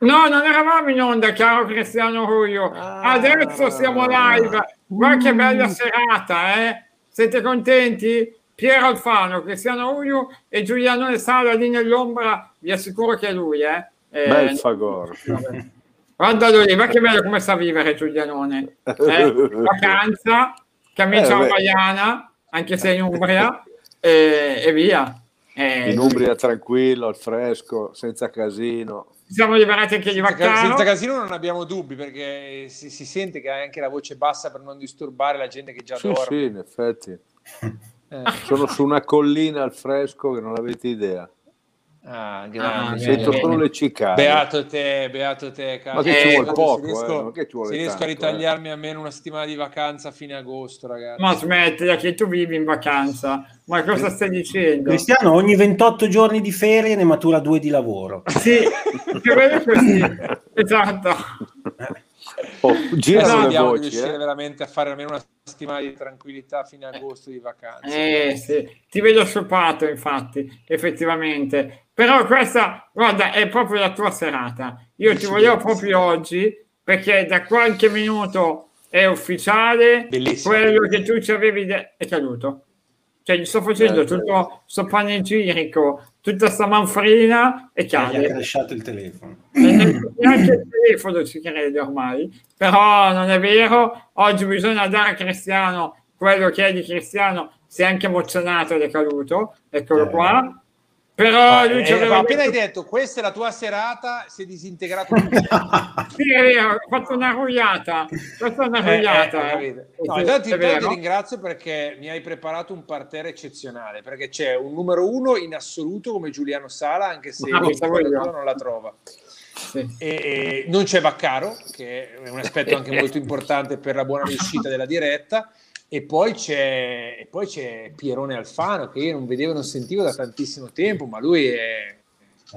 No, non eravamo in onda, caro Cristiano Ruio. Adesso siamo live. Guarda che bella serata, eh? Siete contenti? Piero Alfano, Cristiano Ruio e Giuliano Le Sala lì nell'ombra, vi assicuro che è lui, eh? Bel Fagor. Guardalo lì, ma che bello come sa vivere Giulianone. Vacanza, camicia hawaiana, anche se in Umbria, e via. In Umbria tranquillo, al fresco, senza casino. Siamo liberati anche di Baccaro. Senza casino non abbiamo dubbi, perché si sente che hai anche la voce bassa per non disturbare la gente che già dorme. Sì, in effetti. Sono su una collina al fresco che non avete idea. Sento solo le cicale. Beato te, caro. Ma che ci vuole poco, se riesco a ritagliarmi almeno una settimana di vacanza a fine agosto, ragazzi. Ma smettila che tu vivi in vacanza. Ma cosa stai dicendo? Cristiano, ogni 28 giorni di ferie ne matura 2 di lavoro. Sì, più o meno così. Esatto. Girano le voci, riuscire veramente a fare almeno una settimana di tranquillità fino a agosto di vacanza. Sì, ti vedo sciupato, infatti, effettivamente. Però questa, guarda, è proprio la tua serata. Io ti volevo proprio oggi, perché da qualche minuto è ufficiale. Bellissimo. Quello che tu ci avevi è caduto. Cioè, gli sto facendo tutto sto panegirico, tutta sta manfrina e cade. Ha lasciato il telefono. Neanche il telefono ci crede ormai, però non è vero. Oggi bisogna dare a Cristiano quello che è di Cristiano, si è anche emozionato ed è caduto, eccolo qua. Però lui ci aveva appena detto... hai detto questa è la tua serata, si è disintegrato. Sì, è vero, ho fatto una rugliata. No, ti ringrazio perché mi hai preparato un parterre eccezionale, perché c'è un numero uno in assoluto come Giuliano Sala, anche se non la trova. Sì. E non c'è Baccaro, che è un aspetto anche molto importante per la buona riuscita della diretta. E poi c'è Pierone Alfano, che io non vedevo e non sentivo da tantissimo tempo, ma lui è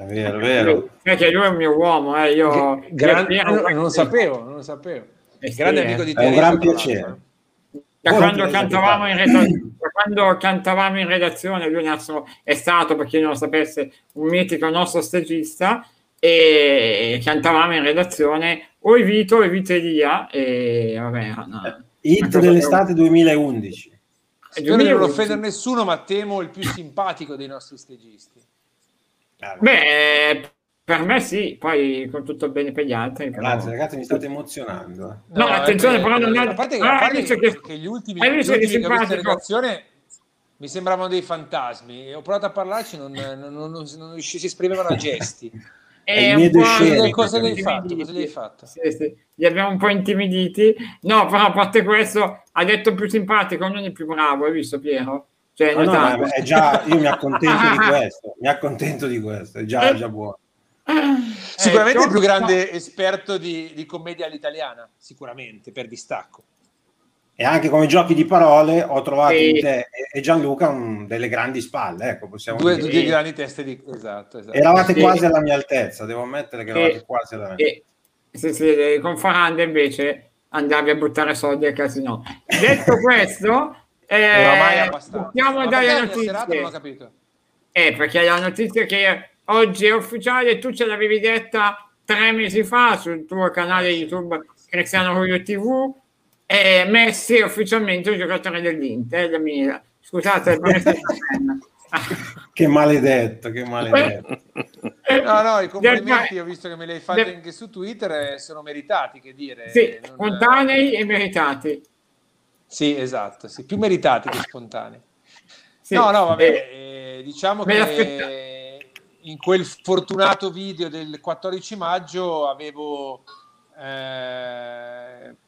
vero, vero. Perché lui è un mio uomo, io non lo sapevo. Grande amico di te. È un gran piacere. Da quando cantavamo in redazione, lui è stato, per chi non lo sapesse, un mitico nostro stagista, e cantavamo in redazione o Evito o Evito Elia, e vabbè, no. Hit dell'estate 2011. Spero di non offendere nessuno, ma temo il più simpatico dei nostri stagisti. Beh, per me sì, poi con tutto il bene per gli altri. Grazie, però... ragazzi, mi state emozionando. No, attenzione, però non è... A parte che gli ultimi che questa redazione mi sembravano dei fantasmi. Ho provato a parlarci, non si esprimevano a gesti. Cosa gli hai fatto? Li abbiamo un po' intimiditi, no? Però a parte questo, ha detto più simpatico, non il più bravo. Hai visto, Piero? Cioè, no, è già, io mi accontento di questo. È già buono. Sicuramente il più grande esperto di commedia all'italiana, sicuramente per distacco. E anche come giochi di parole ho trovato in te e Gianluca delle grandi spalle, ecco, possiamo dire. Due grandi teste di... Esatto. Eravate quasi alla mia altezza, devo ammettere che eravate quasi alla mia altezza. Sì, con Faranda invece andavi a buttare soldi al casino. Detto questo, partiamo dalle notizie. Perché la notizia che oggi è ufficiale, tu ce l'avevi detta 3 mesi fa sul tuo canale YouTube Cristiano Ruio TV. Messi è ufficialmente un giocatore dell'Inter, scusate, che maledetto. No, i complimenti ho visto che me li hai fatti anche su Twitter, sono meritati, che dire. Sì, spontanei e meritati. Sì, esatto, sì, più meritati che spontanei. Sì. No, vabbè, diciamo che in quel fortunato video del 14 maggio avevo...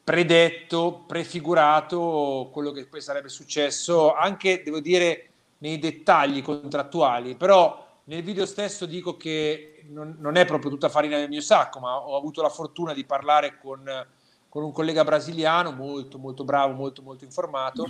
predetto, prefigurato quello che poi sarebbe successo, anche devo dire nei dettagli contrattuali, però nel video stesso dico che non è proprio tutta farina del mio sacco, ma ho avuto la fortuna di parlare con un collega brasiliano molto molto bravo, molto molto informato,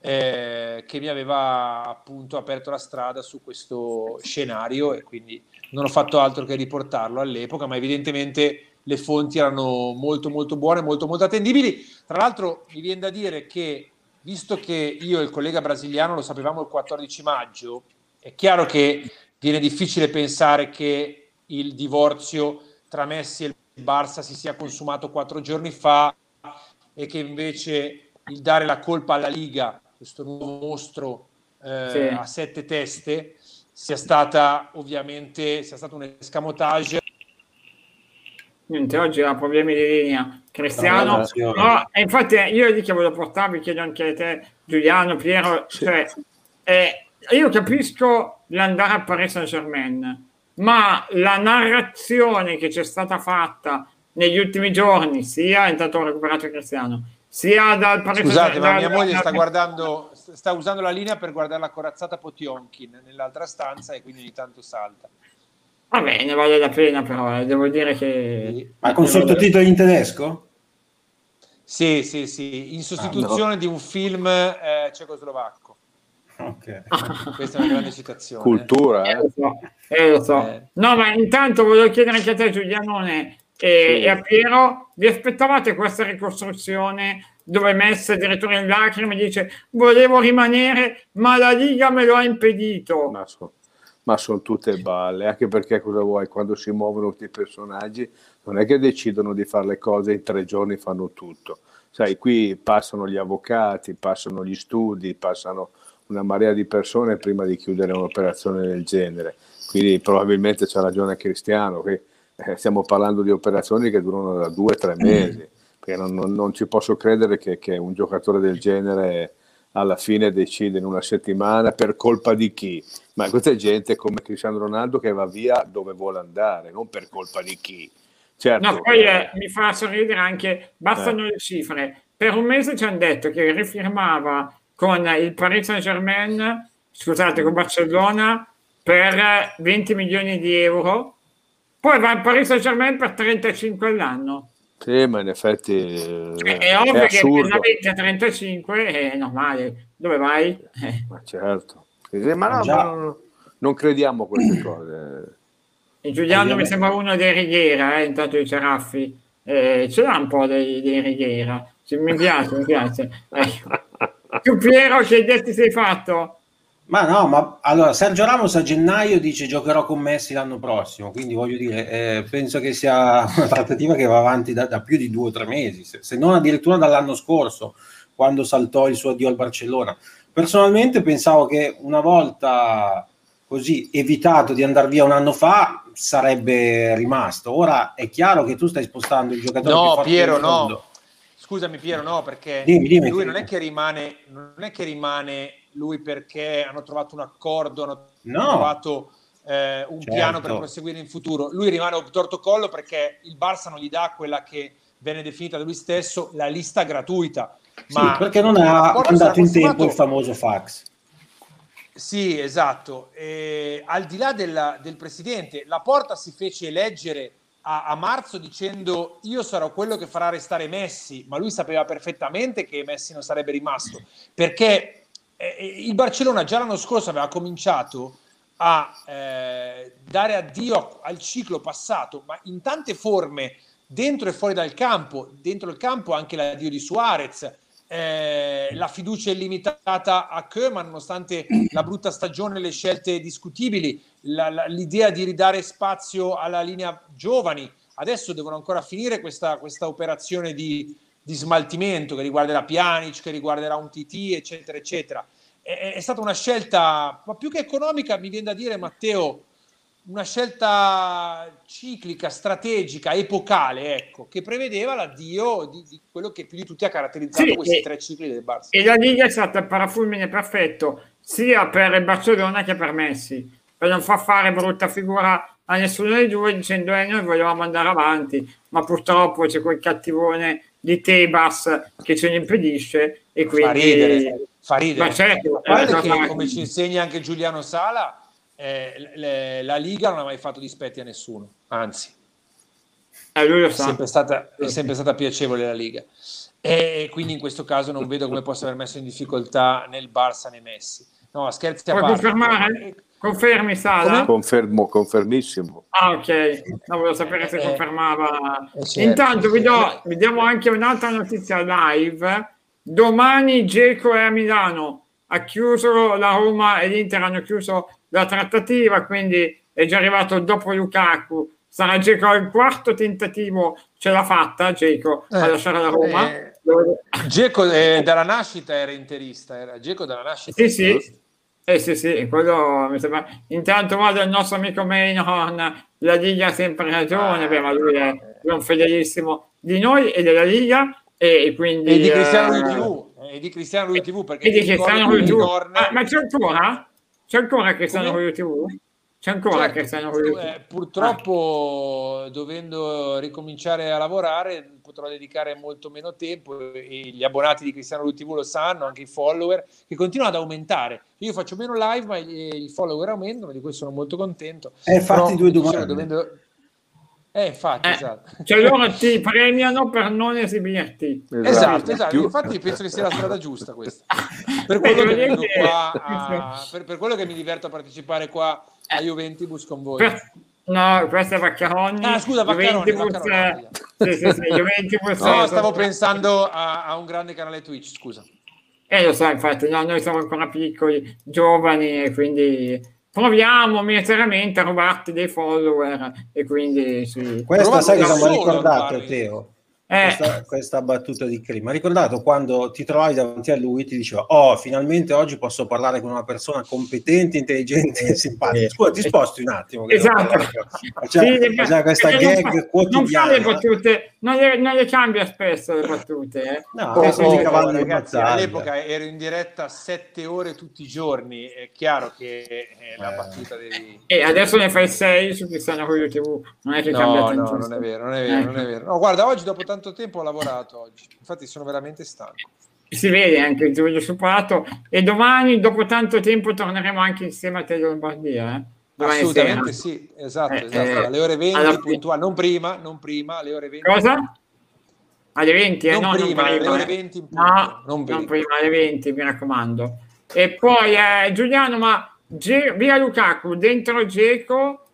che mi aveva appunto aperto la strada su questo scenario, e quindi non ho fatto altro che riportarlo all'epoca, ma evidentemente le fonti erano molto molto buone, molto molto attendibili. Tra l'altro mi viene da dire che, visto che io e il collega brasiliano lo sapevamo il 14 maggio È chiaro che viene difficile pensare che il divorzio tra Messi e il Barça si sia consumato 4 giorni fa e che invece il dare la colpa alla Liga, questo nuovo mostro a 7 teste, sia stato un escamotage. Niente, oggi ha problemi di linea Cristiano, no, e infatti io lì che voglio portarvi, chiedo anche a te Giuliano, Piero, cioè, io capisco l'andare a Paris Saint-Germain, ma la narrazione che c'è stata fatta negli ultimi giorni, sia intanto ho recuperato Cristiano, sia dal Paris Saint-Germain. Scusate, ma mia moglie sta usando la linea per guardare la corazzata Potionkin nell'altra stanza e quindi ogni tanto salta. Va bene, vale la pena, però devo dire che... Ma con sottotitoli in tedesco? Sì, in sostituzione di un film cecoslovacco. Okay. Questa è una grande citazione. Cultura, lo so. No, ma intanto volevo chiedere anche a te, Giulianone, e a Piero, vi aspettavate questa ricostruzione dove Messi addirittura in lacrime dice volevo rimanere ma la Liga me lo ha impedito? Ma sono tutte balle, anche perché cosa vuoi, quando si muovono tutti i personaggi non è che decidono di fare le cose in 3 giorni, fanno tutto, sai, qui passano gli avvocati, passano gli studi, passano una marea di persone prima di chiudere un'operazione del genere, quindi probabilmente c'ha ragione Cristiano, che stiamo parlando di operazioni che durano da 2 o 3 mesi, perché non ci posso credere che un giocatore del genere alla fine decide in una settimana per colpa di chi? Ma questa è gente come Cristiano Ronaldo che va via dove vuole andare, non per colpa di chi. Certo, no, poi mi fa sorridere anche, bastano le cifre. Per 1 mese ci hanno detto che rifirmava con il Paris Saint-Germain, scusate, con Barcellona, per 20 milioni di euro, poi va al Paris Saint-Germain per 35 all'anno. Sì, ma in effetti è ovvio che a 35 è normale, dove vai? Ma certo, ma non crediamo a queste cose. E Giuliano mi sembra uno dei Righiera, intanto i Ceraffi, ce l'ha un po' dei Righiera, mi piace. Tu Piero, che detti sei fatto? Ma no, ma allora Sergio Ramos a gennaio dice giocherò con Messi l'anno prossimo, quindi voglio dire, penso che sia una trattativa che va avanti da più di 2 o 3 mesi, se non addirittura dall'anno scorso, quando saltò il suo addio al Barcellona. Personalmente pensavo che una volta così evitato di andare via un anno fa sarebbe rimasto, ora è chiaro che tu stai spostando il giocatore. No, Piero, no. Scusami Piero, no, perché dimmi, lui non è che rimane lui perché hanno trovato un accordo, hanno trovato un piano per proseguire in futuro. Lui rimane obtorto collo perché il Barça non gli dà quella che viene definita da lui stesso la lista gratuita. Ma sì, perché non ha mandato in tempo il famoso fax. Sì, esatto. Al di là del presidente, Laporta si fece eleggere a marzo dicendo io sarò quello che farà restare Messi, ma lui sapeva perfettamente che Messi non sarebbe rimasto, perché il Barcellona già l'anno scorso aveva cominciato a dare addio al ciclo passato, ma in tante forme, dentro e fuori dal campo. Dentro il campo anche l'addio di Suarez, la fiducia illimitata a Koeman nonostante la brutta stagione e le scelte discutibili, l'idea di ridare spazio alla linea giovani. Adesso devono ancora finire questa operazione di smaltimento che riguarderà Pjanic, che riguarderà un TT, eccetera eccetera. È stata una scelta, ma più che economica mi viene da dire, Matteo, una scelta ciclica, strategica, epocale, ecco, che prevedeva l'addio di quello che più di tutti ha caratterizzato questi 3 cicli del Barça. E la Liga è stata il parafulmine perfetto sia per il Barcellona che per Messi, per non far fare brutta figura a nessuno dei due, dicendo noi volevamo andare avanti, ma purtroppo c'è quel cattivone di Tebas che ce ne impedisce, e quindi fa ridere. Ma certo, che, come ci insegna anche Giuliano Sala, la Liga non ha mai fatto dispetti a nessuno, anzi lui lo sa. È sempre stata piacevole la Liga, e quindi in questo caso non vedo come possa aver messo in difficoltà né il Barça né Messi. No, scherzi a parte. Confermi Sala? Confermissimo. Ah, ok, no, volevo sapere se confermava. Certo. Intanto vi diamo anche un'altra notizia live. Domani Dzeko è a Milano, ha chiuso la Roma e l'Inter hanno chiuso la trattativa, quindi è già arrivato dopo Lukaku, sarà Dzeko al quarto tentativo, ce l'ha fatta Dzeko a lasciare la Roma. Dzeko dalla nascita era interista, era Dzeko dalla nascita. Sì, quello mi sembra. Intanto guarda il nostro amico Maynard, la Liga ha sempre ragione, ma lui è un fedelissimo di noi e della Liga e quindi e di Cristiano Lui TV, perché di Cristiano Lui TV. Ma c'è ancora? C'è ancora Cristiano Lui TV? C'è ancora Cristiano Lui TV? Purtroppo dovendo ricominciare a lavorare potrò dedicare molto meno tempo e gli abbonati di Cristiano Lui TV lo sanno, anche i follower, che continuano ad aumentare. Io faccio meno live ma i follower aumentano, di questo sono molto contento. Fatti due domande. Infatti, esatto. Cioè loro ti premiano per non esibirti. Esatto. Infatti penso che sia la strada giusta questa. Per quello che vengo qua per quello che mi diverto a partecipare qua a Juventibus con voi. No, questo è Vaccaroni. Scusa, Vaccaroni. Juventibus. No, stavo pensando a un grande canale Twitch, scusa. Lo so, infatti, no, noi siamo ancora piccoli, giovani, e quindi proviamo meritoriamente a rubarti dei follower e quindi sì. Questa sai che mi ha ricordato Teo, questa battuta di Cri, mi ha ricordato quando ti trovavi davanti a lui, ti diceva finalmente oggi posso parlare con una persona competente, intelligente e simpatica. Scusa, ti sposti un attimo. Esatto. C'è questa gag quotidiana. Non fa le battute, non le cambia spesso le battute. No, ragazzi, all'epoca ero in diretta 7 ore tutti i giorni, è chiaro che la battuta devi... E adesso ne fai 6 su Cristiano Ronaldo TV, non è che cambia tanto. No, non è vero. No, guarda, oggi dopo tanto tempo ho lavorato oggi, infatti sono veramente stanco, si vede anche il Giulio Superato, e domani dopo tanto tempo torneremo anche insieme a te Lombardia, assolutamente sì, esatto. Alle ore 20 puntuali, non prima alle ore 20. Cosa? Alle 20? Non prima alle 20, mi raccomando. E poi Giuliano, ma via Lukaku, dentro Dzeko,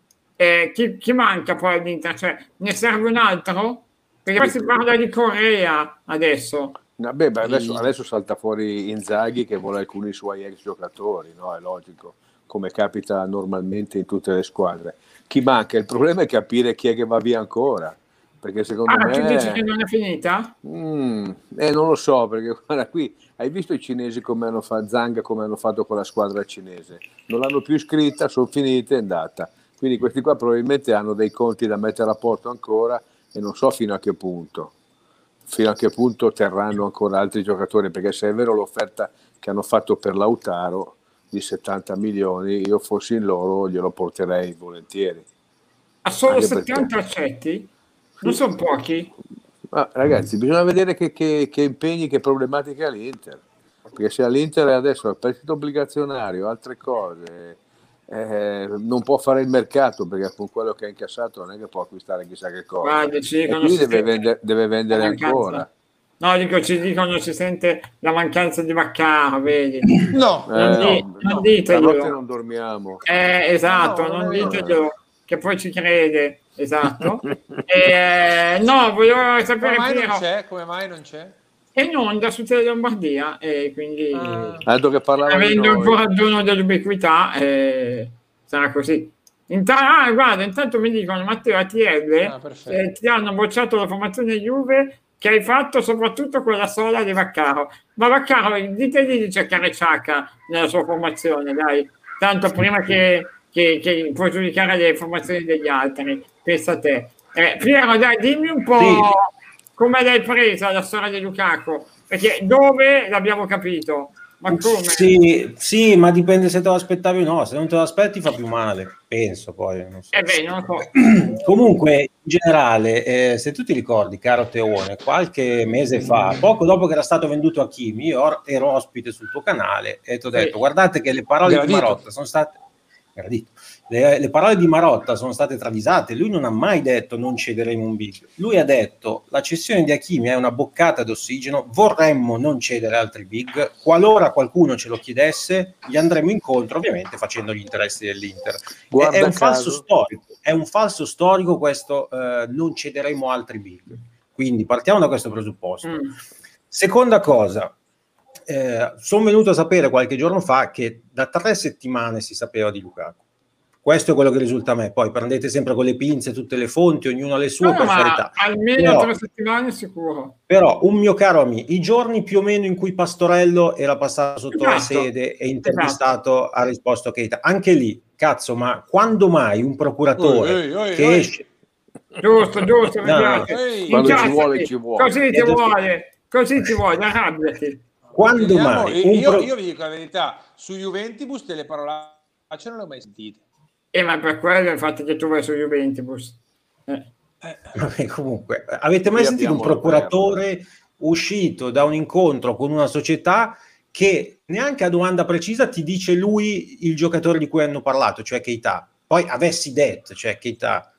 chi manca poi all'Inter? Cioè, ne serve un altro? Perché poi si parla di Correa adesso. Adesso salta fuori Inzaghi che vuole alcuni suoi ex giocatori, no? È logico, come capita normalmente in tutte le squadre. Chi manca? Il problema è capire chi è che va via ancora, perché secondo me... tu dici che non è finita? Non lo so, perché guarda qui, hai visto i cinesi come hanno fatto Zhang, come hanno fatto con la squadra cinese? Non l'hanno più iscritta, sono finite, è andata. Quindi questi qua probabilmente hanno dei conti da mettere a posto ancora, e non so fino a che punto terranno ancora altri giocatori, perché se è vero l'offerta che hanno fatto per Lautaro di 70 milioni, io fossi in loro glielo porterei volentieri. A solo anche 70 accetti? Non sono pochi? Ma ragazzi, bisogna vedere che impegni, che problematiche ha l'Inter, perché se all'Inter adesso è il prestito obbligazionario, altre cose, non può fare il mercato, perché con quello che ha incassato non è che può acquistare chissà che cosa. Guarda, deve vendere ancora. No, dico, ci dicono, si sente la mancanza di Baccaro, vedi? Non diteglielo. La notte non dormiamo. Esatto, non diteglielo, che poi ci crede, esatto. Volevo sapere come mai non c'è? È in onda su Tele Lombardia, e quindi avendo il coraggio dell'ubiquità sarà così. Intanto mi dicono, Matteo ATL, ti hanno bocciato la formazione Juve che hai fatto, soprattutto quella sola di Baccaro. Ma Baccaro, ditegli di cercare Ciacca nella sua formazione, dai, tanto prima che puoi giudicare le formazioni degli altri, pensa a te. Piero, dai, dimmi un po'. Sì. Come l'hai presa la storia di Lukaku? Perché dove l'abbiamo capito? Ma come? Sì, ma dipende se te lo aspettavi o no. Se non te lo aspetti fa più male, penso poi. Non so. Non lo so. Comunque, in generale, se tu ti ricordi, caro Teone, qualche mese fa, poco dopo che era stato venduto Hakimi, io ero ospite sul tuo canale e ti ho detto, guardate che le parole di Marotta sono state... Le parole di Marotta sono state travisate. Lui non ha mai detto non cederemo un big. Lui ha detto la cessione di Hakimi è una boccata d'ossigeno, vorremmo non cedere altri big, qualora qualcuno ce lo chiedesse gli andremo incontro, ovviamente facendo gli interessi dell'Inter. È un falso storico questo, non cederemo altri big, quindi partiamo da questo presupposto. Seconda cosa, sono venuto a sapere qualche giorno fa che da 3 settimane si sapeva di Lukaku. Questo è quello che risulta a me. Poi prendete sempre con le pinze tutte le fonti, ognuno ha le sue, no, per carità. Almeno però, 3 settimane sicuro. Però, un mio caro amico, i giorni più o meno in cui Pastorello era passato sotto la sede e intervistato, ha risposto che anche lì, cazzo, ma quando mai un procuratore che esce... Giusto, no. Quando ci vuole, ci vuole. Così ti vuole, così ti vuole, arrabbiati. Quando mai? Io vi dico la verità, su Juventus delle parolacce non le ho mai sentite. Ma per quello il fatto che tu vai su Juventus. Vabbè, comunque, avete mai sentito un procuratore uscito da un incontro con una società che neanche a domanda precisa ti dice lui il giocatore di cui hanno parlato, cioè Keita? Poi avessi detto, cioè Keita,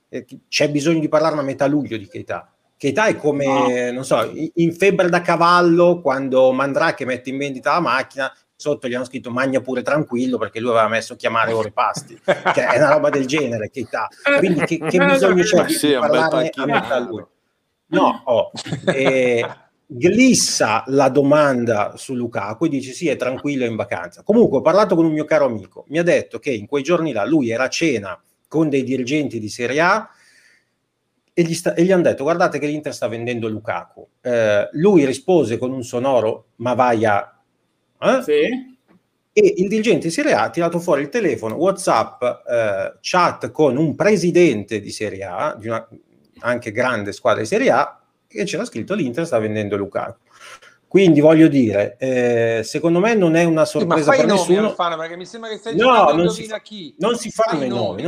c'è bisogno di parlarne a metà luglio di Keita. Keita è come, non so, in febbre da cavallo quando Mandrake mette in vendita la macchina, sotto gli hanno scritto magna pure tranquillo perché lui aveva messo chiamare ore pasti, che è una roba del genere, Keita. Quindi che bisogno c'è di parlarne a metà lui? No, glissa la domanda su Lukaku e dice sì, è tranquillo, è in vacanza. Comunque ho parlato con un mio caro amico, mi ha detto che in quei giorni là lui era a cena con dei dirigenti di Serie A e gli hanno detto guardate che l'Inter sta vendendo Lukaku. Lui rispose con un sonoro ma vai a... Sì. E il dirigente di Serie A ha tirato fuori il telefono, WhatsApp, chat con un presidente di Serie A, di una anche grande squadra di Serie A, e c'era scritto l'Inter sta vendendo Lukaku. Quindi voglio dire, secondo me non è una sorpresa per nessuno. Alfano, perché mi sembra che stai non si fanno i nomi.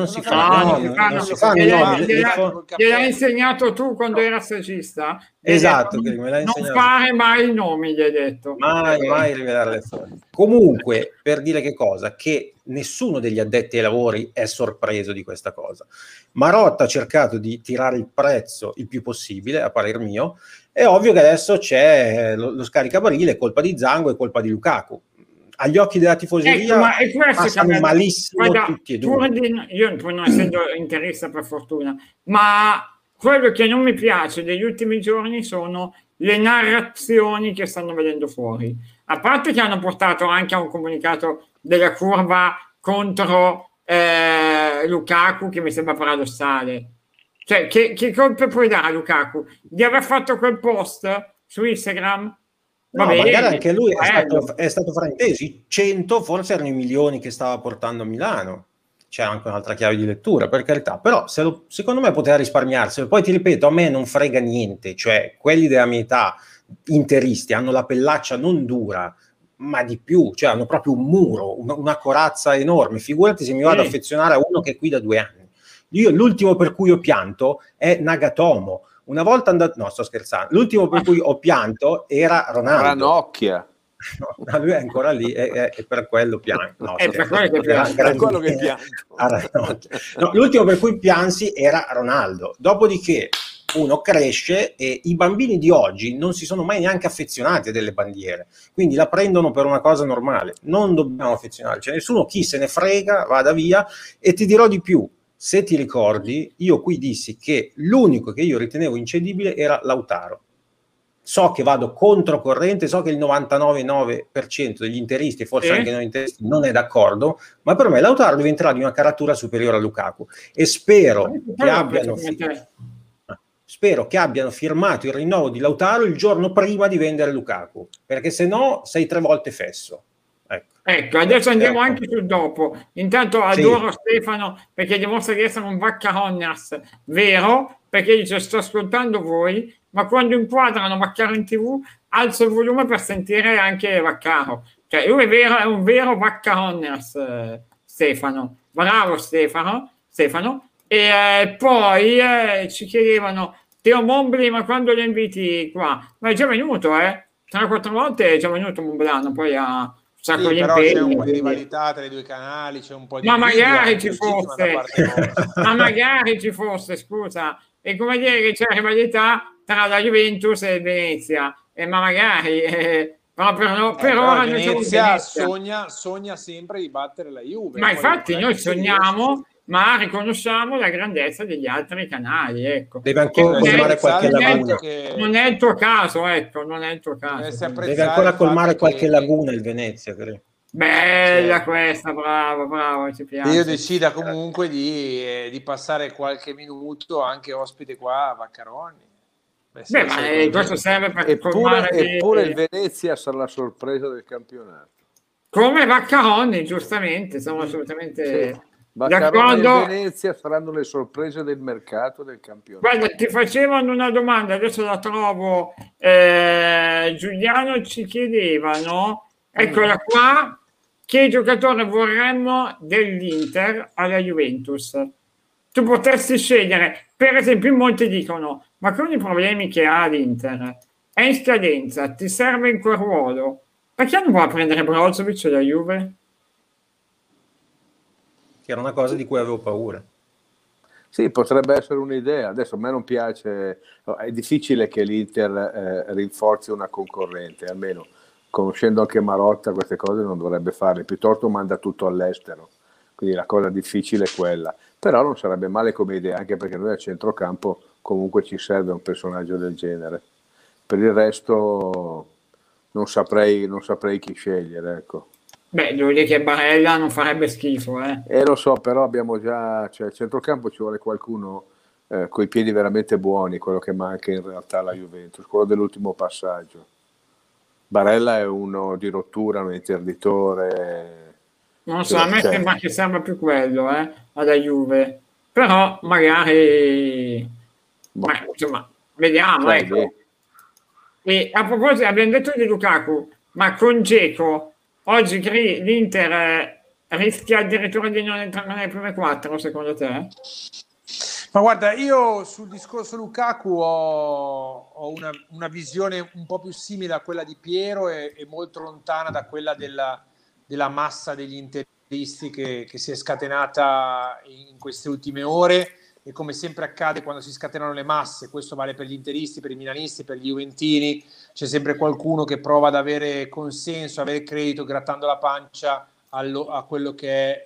Gliel'hai insegnato tu quando era saggista? Esatto, detto, me l'hai insegnato. Non fare mai i nomi, gli hai detto. Mai rivelare le fonti. Comunque, per dire che cosa? Che nessuno degli addetti ai lavori è sorpreso di questa cosa. Marotta ha cercato di tirare il prezzo il più possibile, a parer mio. È ovvio che adesso c'è lo scaricabarile, colpa di Zango e colpa di Lukaku. Agli occhi della tifoseria passano malissimo tutti e due. Io non essendo interista per fortuna, ma quello che non mi piace degli ultimi giorni sono le narrazioni che stanno venendo fuori. A parte che hanno portato anche a un comunicato della curva contro Lukaku che mi sembra paradossale. Cioè, che colpe puoi dare a Lukaku? Di aver fatto quel post su Instagram? No, bene, magari anche lui è stato frainteso. 100 forse erano i milioni che stava portando a Milano. C'è anche un'altra chiave di lettura, per carità. Però secondo me poteva risparmiarselo. Poi ti ripeto, a me non frega niente. Cioè, quelli della mia età interisti hanno la pellaccia non dura, ma di più. Cioè, hanno proprio un muro, una corazza enorme. Figurati se mi vado ad affezionare a uno che è qui da 2 anni. Io l'ultimo per cui ho pianto è Nagatomo. Una volta andato... No, sto scherzando. L'ultimo per cui ho pianto era Ronaldo. Ranocchia. No, lui è ancora lì e per quello pianto. No, è per quello che pianto. No, l'ultimo per cui piansi era Ronaldo. Dopodiché uno cresce e i bambini di oggi non si sono mai neanche affezionati a delle bandiere. Quindi la prendono per una cosa normale. Non dobbiamo affezionarci. Nessuno, chi se ne frega, vada via. E ti dirò di più. Se ti ricordi, io qui dissi che l'unico che io ritenevo incedibile era Lautaro. So che vado controcorrente, so che il 99,9% degli interisti, forse anche non interisti, non è d'accordo, ma per me Lautaro diventerà di una caratura superiore a Lukaku e spero che abbiano firmato il rinnovo di Lautaro il giorno prima di vendere Lukaku, perché se no sei 3 volte fesso. Ecco, adesso andiamo anche sul dopo. Intanto adoro Stefano perché dimostra di essere un vaccaronnas vero, perché dice sto ascoltando voi, ma quando inquadrano Baccaro in TV alzo il volume per sentire anche Baccaro. Cioè lui è un vero vaccaronnas, Stefano. Bravo Stefano. E poi ci chiedevano Teo Mombli, ma quando li inviti qua? Ma è già venuto, 3 o 4 volte è già venuto Momblano, poi a sì, però impegni, c'è un po' di rivalità tra i due canali, c'è un po' di... Ma magari ci fosse, scusa, è come dire che c'è rivalità tra la Juventus e Venezia, ma magari per ora Venezia sogna sempre di battere la Juve. Ma infatti noi sogniamo ma riconosciamo la grandezza degli altri canali, ecco. Deve ancora colmare qualche laguna. Non è il tuo caso, ecco, non è il tuo caso. Deve ancora colmare qualche laguna il Venezia, credo. Bella, sì. Questa, bravo, bravo, ci piace. Io decida comunque di passare qualche minuto anche ospite qua a Vaccaroni. Beh, ma questo serve per colmare. Eppure il Venezia sarà la sorpresa del campionato. Come Vaccaroni, giustamente, siamo assolutamente... Sì. Baccaro e Venezia faranno le sorprese del mercato, del campionato. Guarda, ti facevano una domanda, adesso la trovo, Giuliano ci chiedevano, eccola qua, che giocatore vorremmo dell'Inter alla Juventus? Tu potresti scegliere, per esempio, in molti dicono, ma con i problemi che ha l'Inter, è in scadenza, ti serve in quel ruolo, perché non va a prendere Brozovic da Juve? Che era una cosa di cui avevo paura. Sì, potrebbe essere un'idea. Adesso a me non piace, è difficile che l'Inter rinforzi una concorrente, almeno conoscendo anche Marotta queste cose non dovrebbe farle, piuttosto manda tutto all'estero, quindi la cosa difficile è quella, però non sarebbe male come idea, anche perché noi a centrocampo comunque ci serve un personaggio del genere. Per il resto non saprei chi scegliere, ecco. Beh, devo dire che Barella non farebbe schifo, eh. Lo so, però abbiamo già, cioè al centrocampo ci vuole qualcuno coi piedi veramente buoni, quello che manca in realtà alla Juventus, quello dell'ultimo passaggio. Barella è uno di rottura, un interditore. Non so, a me sembra che serva più quello, alla Juve. Però magari, ma insomma, vediamo, ecco. E a proposito, abbiamo detto di Lukaku, ma con Dzeko oggi l'Inter rischia addirittura di non entrare nelle prime 4, secondo te? Ma guarda, io sul discorso Lukaku ho una visione un po' più simile a quella di Piero e molto lontana da quella della massa degli interisti che si è scatenata in queste ultime ore, e come sempre accade quando si scatenano le masse, questo vale per gli interisti, per i milanisti, per gli juventini, c'è sempre qualcuno che prova ad avere consenso, avere credito, grattando la pancia a quello che è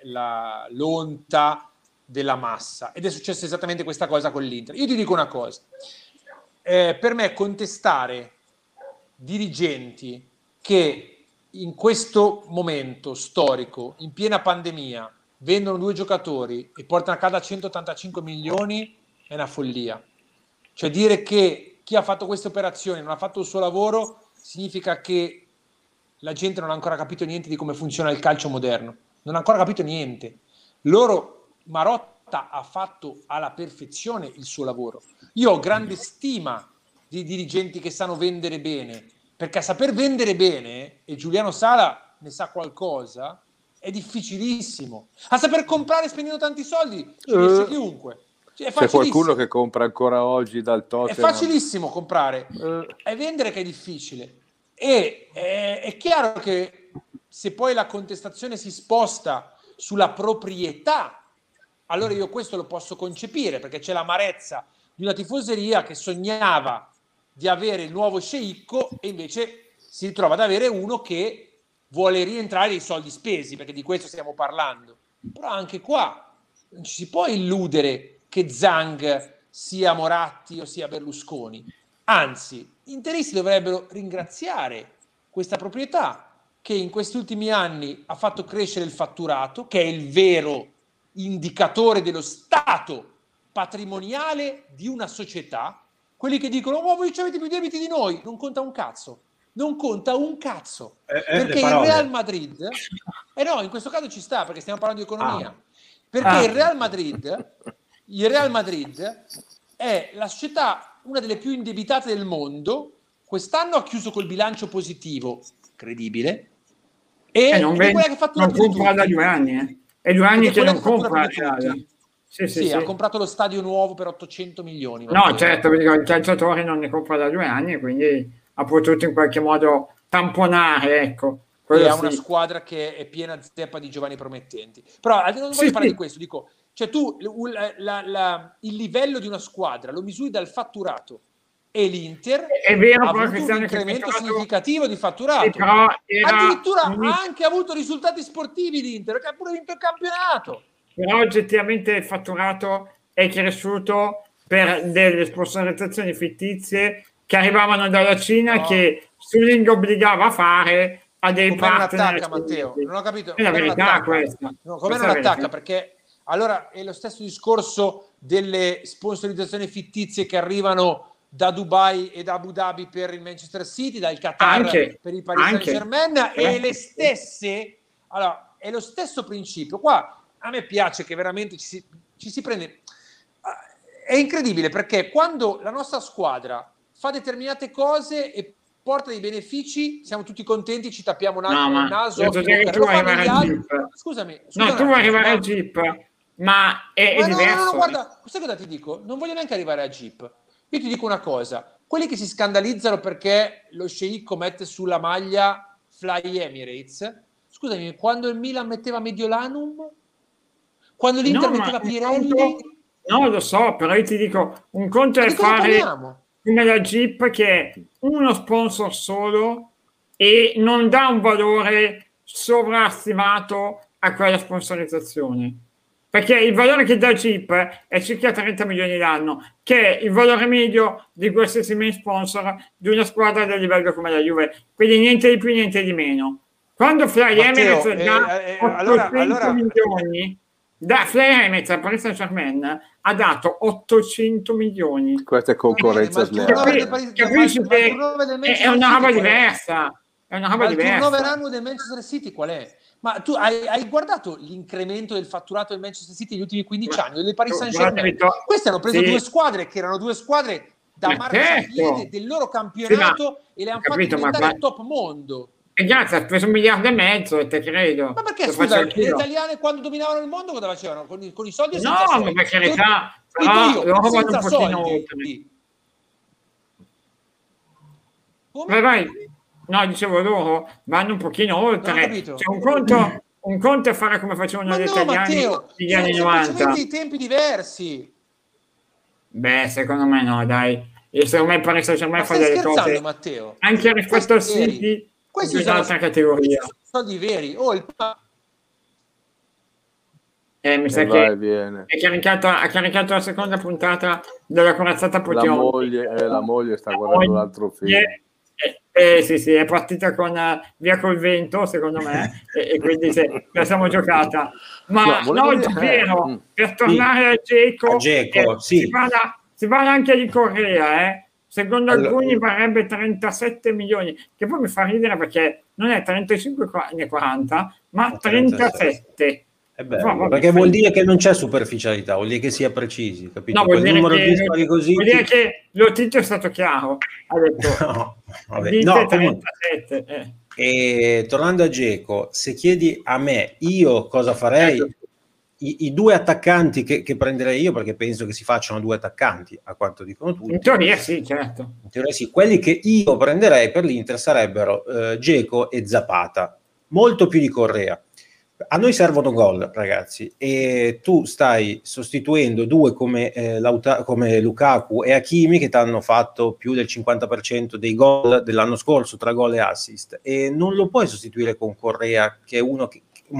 l'onta della massa, ed è successa esattamente questa cosa con l'Inter. Io ti dico una cosa, per me contestare dirigenti che in questo momento storico, in piena pandemia, vendono due giocatori e portano a casa 185 milioni è una follia. Cioè, dire che chi ha fatto queste operazioni non ha fatto il suo lavoro significa che la gente non ha ancora capito niente di come funziona il calcio moderno, non ha ancora capito niente. Marotta ha fatto alla perfezione il suo lavoro. Io ho grande stima di dirigenti che sanno vendere bene, perché a saper vendere bene, e Giuliano Sala ne sa qualcosa, è difficilissimo. A saper comprare spendendo tanti soldi ci riesce chiunque. Cioè, c'è qualcuno che compra ancora oggi dal Tottenham. È facilissimo comprare, è vendere che è difficile. E è chiaro che se poi la contestazione si sposta sulla proprietà, allora io questo lo posso concepire, perché c'è l'amarezza di una tifoseria che sognava di avere il nuovo sceicco e invece si ritrova ad avere uno che vuole rientrare i soldi spesi, perché di questo stiamo parlando. Però anche qua non ci si può illudere che Zang sia Moratti o sia Berlusconi, anzi gli interisti dovrebbero ringraziare questa proprietà che in questi ultimi anni ha fatto crescere il fatturato, che è il vero indicatore dello stato patrimoniale di una società. Quelli che dicono "oh, voi avete più debiti di noi", non conta un cazzo. Non conta un cazzo, perché il Real Madrid, no, in questo caso ci sta, perché stiamo parlando di economia, perché il Real Madrid è la società, una delle più indebitate del mondo, quest'anno ha chiuso col bilancio positivo, credibile, e non è quella che ha fatto non compra da 2 anni, è 2 anni che non compra. Sì, ha comprato lo stadio nuovo per 800 milioni. No, certo, perché il calciatore non ne compra da 2 anni, quindi ha potuto in qualche modo tamponare, ecco. E ha una squadra che è piena zeppa di giovani promettenti. Però non voglio parlare di questo, dico, cioè tu il livello di una squadra lo misuri dal fatturato, e l'Inter è vero, ha avuto un incremento significativo di fatturato, addirittura ha anche avuto risultati sportivi l'Inter, che ha pure vinto il campionato. però oggettivamente il fatturato è cresciuto per delle sponsorizzazioni fittizie che arrivavano dalla Cina, no, che Suling obbligava a fare a dei partner. Non attacca, Matteo, non ho capito. È la verità questa. No, come non attacca? Perché allora è lo stesso discorso delle sponsorizzazioni fittizie che arrivano da Dubai e da Abu Dhabi per il Manchester City, dal Qatar anche, per il Paris Saint-Germain, e le stesse, allora è lo stesso principio qua. A me piace che veramente ci si prende, è incredibile, perché quando la nostra squadra fa determinate cose e porta dei benefici siamo tutti contenti, ci tappiamo il naso. Scusami, no, tu vuoi arrivare al Jeep, ma è diverso. No, guarda, sai cosa ti dico? Non voglio neanche arrivare al Jeep. Io ti dico una cosa, quelli che si scandalizzano perché lo sceicco mette sulla maglia Fly Emirates, scusami, quando il Milan metteva Mediolanum, quando l'Inter metteva Pirelli, no, lo so, però io ti dico, un conto è fare come la Jeep che è uno sponsor solo e non dà un valore sovrastimato a quella sponsorizzazione. Perché il valore che dà Jeep è circa 30 milioni l'anno, che è il valore medio di qualsiasi main sponsor di una squadra del livello come la Juve. Quindi niente di più, niente di meno. Quando Fly Emirates dà 800 milioni, da Fly Emirates a Paris Saint-Germain ha dato 800 milioni. Questa è concorrenza. Capisci che è una roba diversa. È una roba diversa. Il turnover annuo del Manchester City qual è? Ma tu hai guardato l'incremento del fatturato del Manchester City negli ultimi 15 anni del Paris Saint-Germain? Queste hanno preso due squadre che erano due squadre da marciapiede del loro campionato e le hanno fatte diventare il top mondo. E grazie, ha preso 1,5 miliardi, te credo. Ma perché scusa, le italiane quando dominavano il mondo cosa facevano? Con i soldi? No, ma per carità, però loro vanno un pochino oltre. Vai. No, dicevo, loro vanno un pochino oltre. C'è un conto è fare come facevano gli italiani negli anni 90. Dei tempi diversi. Beh, secondo me no, dai. Io secondo me Paris Saint-Germain fa delle cose. Matteo? Anche rispetto al City, questa è un'altra categoria. Sono di veri. Mi sa che viene. Ha caricato la seconda puntata della corazzata Potion. La moglie sta guardando l'altro film. Sì, è partita con Via col vento, secondo me, e quindi la siamo giocata. Ma Piero, per tornare a Dzeko, si parla anche di Correa, secondo alcuni varrebbe 37 milioni, che poi mi fa ridere perché non è 35 né 40, ma 37. Bello, perché vuol dire che non c'è superficialità, vuol dire che sia precisi, capito? No, vuol dire che l'otito è stato chiaro, ha detto comunque. E tornando a Dzeko, se chiedi a me io cosa farei, i due attaccanti che prenderei io, perché penso che si facciano due attaccanti a quanto dicono tutti, in teoria sì, certo, in teoria sì, quelli che io prenderei per l'Inter sarebbero Dzeko e Zapata, molto più di Correa. A noi servono gol, ragazzi, e tu stai sostituendo due come Lukaku e Hakimi che ti hanno fatto più del 50% dei gol dell'anno scorso tra gol e assist, e non lo puoi sostituire con Correa, che è un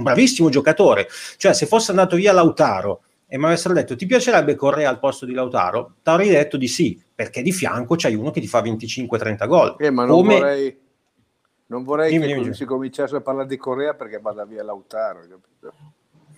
bravissimo giocatore. Cioè, se fosse andato via Lautaro e mi avessero detto ti piacerebbe Correa al posto di Lautaro, ti avrei detto di sì, perché di fianco c'hai uno che ti fa 25-30 gol. Ma non vorrei che si cominciasse a parlare di Correa perché vada via Lautaro, capito?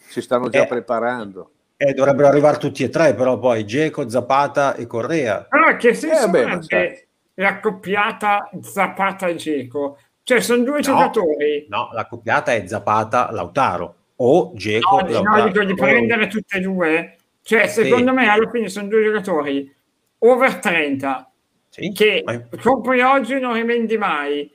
Si stanno già preparando. Dovrebbero arrivare tutti e tre, però poi Dzeko, Zapata e Correa. Allora, che senso è la coppiata Zapata e Dzeko? Cioè, sono due giocatori. No, la coppiata è Zapata-Lautaro o Dzeko e Lautaro. No, dico di prendere tutte e due. Cioè, secondo me, alla fine sono due giocatori over 30 che compri oggi non rivendi mai.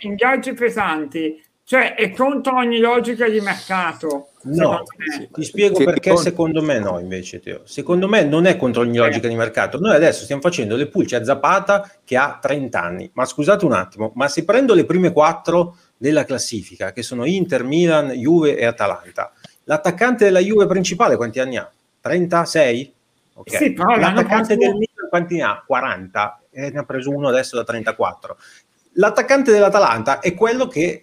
Ingaggi pesanti, cioè è contro ogni logica di mercato. No, ti spiego perché secondo me no, invece, Teo. Secondo me non è contro ogni logica di mercato. Noi adesso stiamo facendo le pulce a Zapata che ha 30 anni, ma scusate un attimo, ma se prendo le prime 4 della classifica, che sono Inter, Milan, Juve e Atalanta, l'attaccante della Juve principale quanti anni ha? 36? Okay. Sì, però l'attaccante del Milan quanti ne ha? 40? Ne ha preso uno adesso da 34. L'attaccante dell'Atalanta è quello che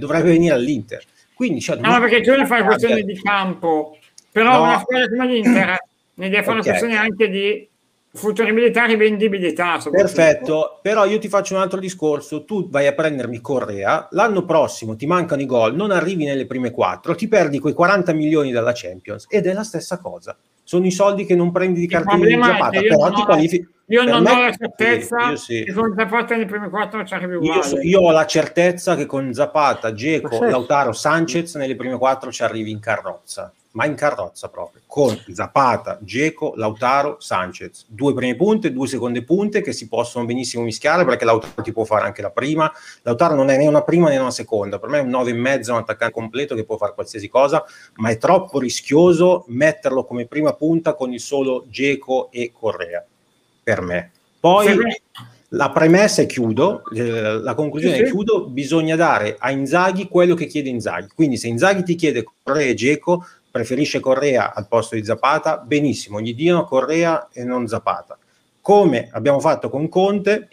dovrebbe venire all'Inter. Quindi, cioè, no, perché tu devi fare questione di campo, però no, una squadra come l'Inter ne deve fare una questione anche di futuribilità e rivendibilità. Perfetto, però io ti faccio un altro discorso. Tu vai a prendermi Correa, l'anno prossimo ti mancano i gol, non arrivi nelle prime 4, ti perdi quei 40 milioni dalla Champions, ed è la stessa cosa. Sono i soldi che non prendi di cartellino di Zapata, però ti qualifichi. Io non ho la certezza che con Zapata nei primi 4 ci arrivi uguale. Io ho la certezza che con Zapata, Dzeko, Lautaro, Sanchez nelle prime 4 ci arrivi in carrozza, ma in carrozza proprio, con Zapata, Dzeko, Lautaro, Sanchez, 2 prime punte, 2 seconde punte che si possono benissimo mischiare, perché Lautaro ti può fare anche la prima. Lautaro non è né una prima né una seconda, per me è un 9,5, un attaccante completo che può fare qualsiasi cosa, ma è troppo rischioso metterlo come prima punta con il solo Dzeko e Correa. Per me. Poi la premessa è chiudo, la conclusione è chiudo, bisogna dare a Inzaghi quello che chiede Inzaghi. Quindi se Inzaghi ti chiede Correa e Dzeko, preferisce Correa al posto di Zapata, benissimo, gli diano Correa e non Zapata. Come abbiamo fatto con Conte,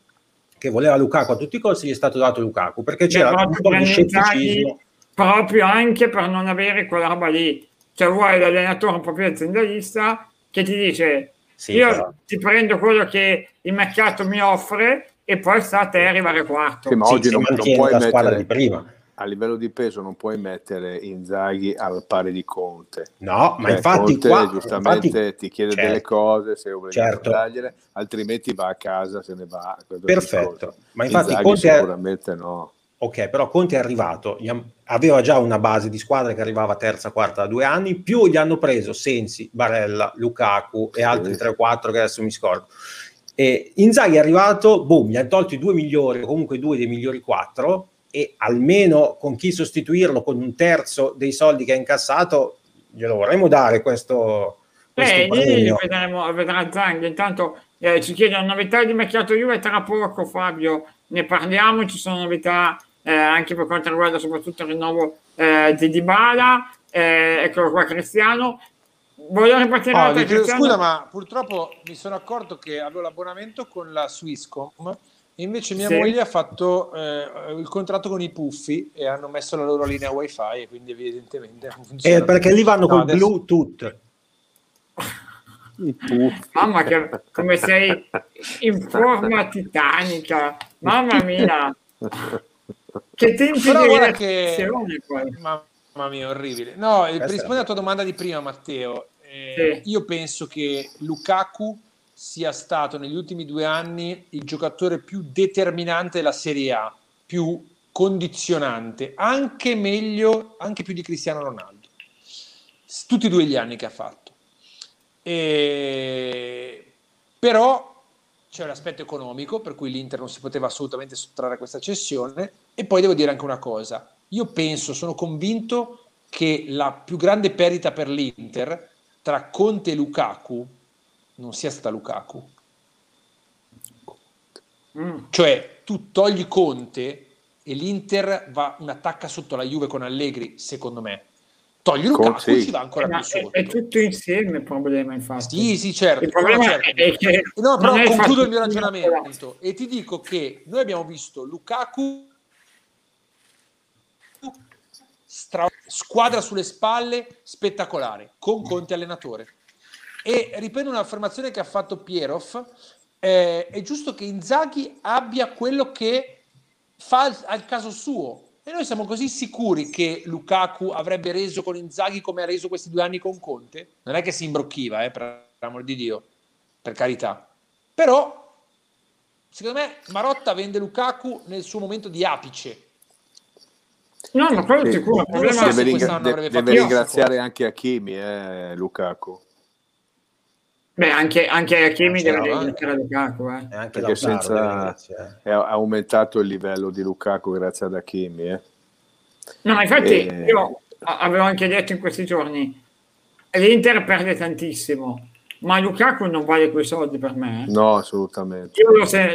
che voleva Lukaku a tutti i costi, gli è stato dato Lukaku, perché c'era un po' di scetticismo. Proprio anche per non avere quella roba lì. Cioè vuoi l'allenatore proprio aziendalista che ti dice... Sì, io ti prendo quello che il mercato mi offre e poi sta a te arrivare quarto. Sì, ma oggi non puoi mettere di prima. A livello di peso non puoi mettere Inzaghi al pari di Conte. No, ma infatti Conte giustamente ti chiede delle cose, se vuoi tagliare, altrimenti va a casa, se ne va. Perfetto. Ma infatti Inzaghi Conte sicuramente no. Ok, però Conte è arrivato, aveva già una base di squadra che arrivava terza, quarta da 2 anni, più gli hanno preso Sensi, Barella, Lukaku e altri 3-4 che adesso mi scordo. E Inzaghi è arrivato, boom, gli hanno tolto i 2 migliori, o comunque 2 dei migliori 4, e almeno con chi sostituirlo con 1/3 dei soldi che ha incassato, glielo vorremmo dare questo premio. Vedrà Zanghi, intanto ci chiedono novità di mercato Juve tra poco, Fabio, ne parliamo, ci sono novità... anche per quanto riguarda soprattutto il rinnovo di Dybala, eccolo qua Cristiano. Voglio ripartire scusa, ma purtroppo mi sono accorto che avevo l'abbonamento con la Swisscom e invece mia moglie ha fatto il contratto con i Puffi e hanno messo la loro linea wifi e quindi evidentemente non funziona. Perché lì vanno col Bluetooth. Mamma che come sei in forma titanica, mamma mia. Che tempi che... Mamma mia, orribile. No, rispondo alla tua domanda di prima, Matteo. Io penso che Lukaku sia stato negli ultimi 2 anni il giocatore più determinante della Serie A, più condizionante, anche meglio, anche più di Cristiano Ronaldo. Tutti e 2 gli anni che ha fatto. Però c'è l'aspetto economico, per cui l'Inter non si poteva assolutamente sottrarre a questa cessione. E poi devo dire anche una cosa, io penso, sono convinto che la più grande perdita per l'Inter tra Conte e Lukaku non sia stata Lukaku. Cioè tu togli Conte e l'Inter va un'attacca sotto la Juve con Allegri, secondo me. Togli Lukaku, ci va ancora più sotto. È tutto insieme il problema, infatti. Sì, certo. Il problema è che... No, però concludo il mio ragionamento e ti dico che noi abbiamo visto Lukaku squadra sulle spalle, spettacolare, con Conte allenatore. E riprendo un'affermazione che ha fatto Piero, è giusto che Inzaghi abbia quello che fa al caso suo. E noi siamo così sicuri che Lukaku avrebbe reso con Inzaghi come ha reso questi 2 anni con Conte? Non è che si imbrocchiva, per l'amor di Dio, per carità. Però, secondo me, Marotta vende Lukaku nel suo momento di apice. No, ma quello è sicuro. Deve ringraziare anche Hakimi, Lukaku. Beh, anche Hakimi deve ringraziare Lukaku, perché senza ha aumentato il livello di Lukaku grazie ad Hakimi. No, ma infatti io avevo anche detto in questi giorni l'Inter perde tantissimo, ma Lukaku non vale quei soldi per me. No, assolutamente. Io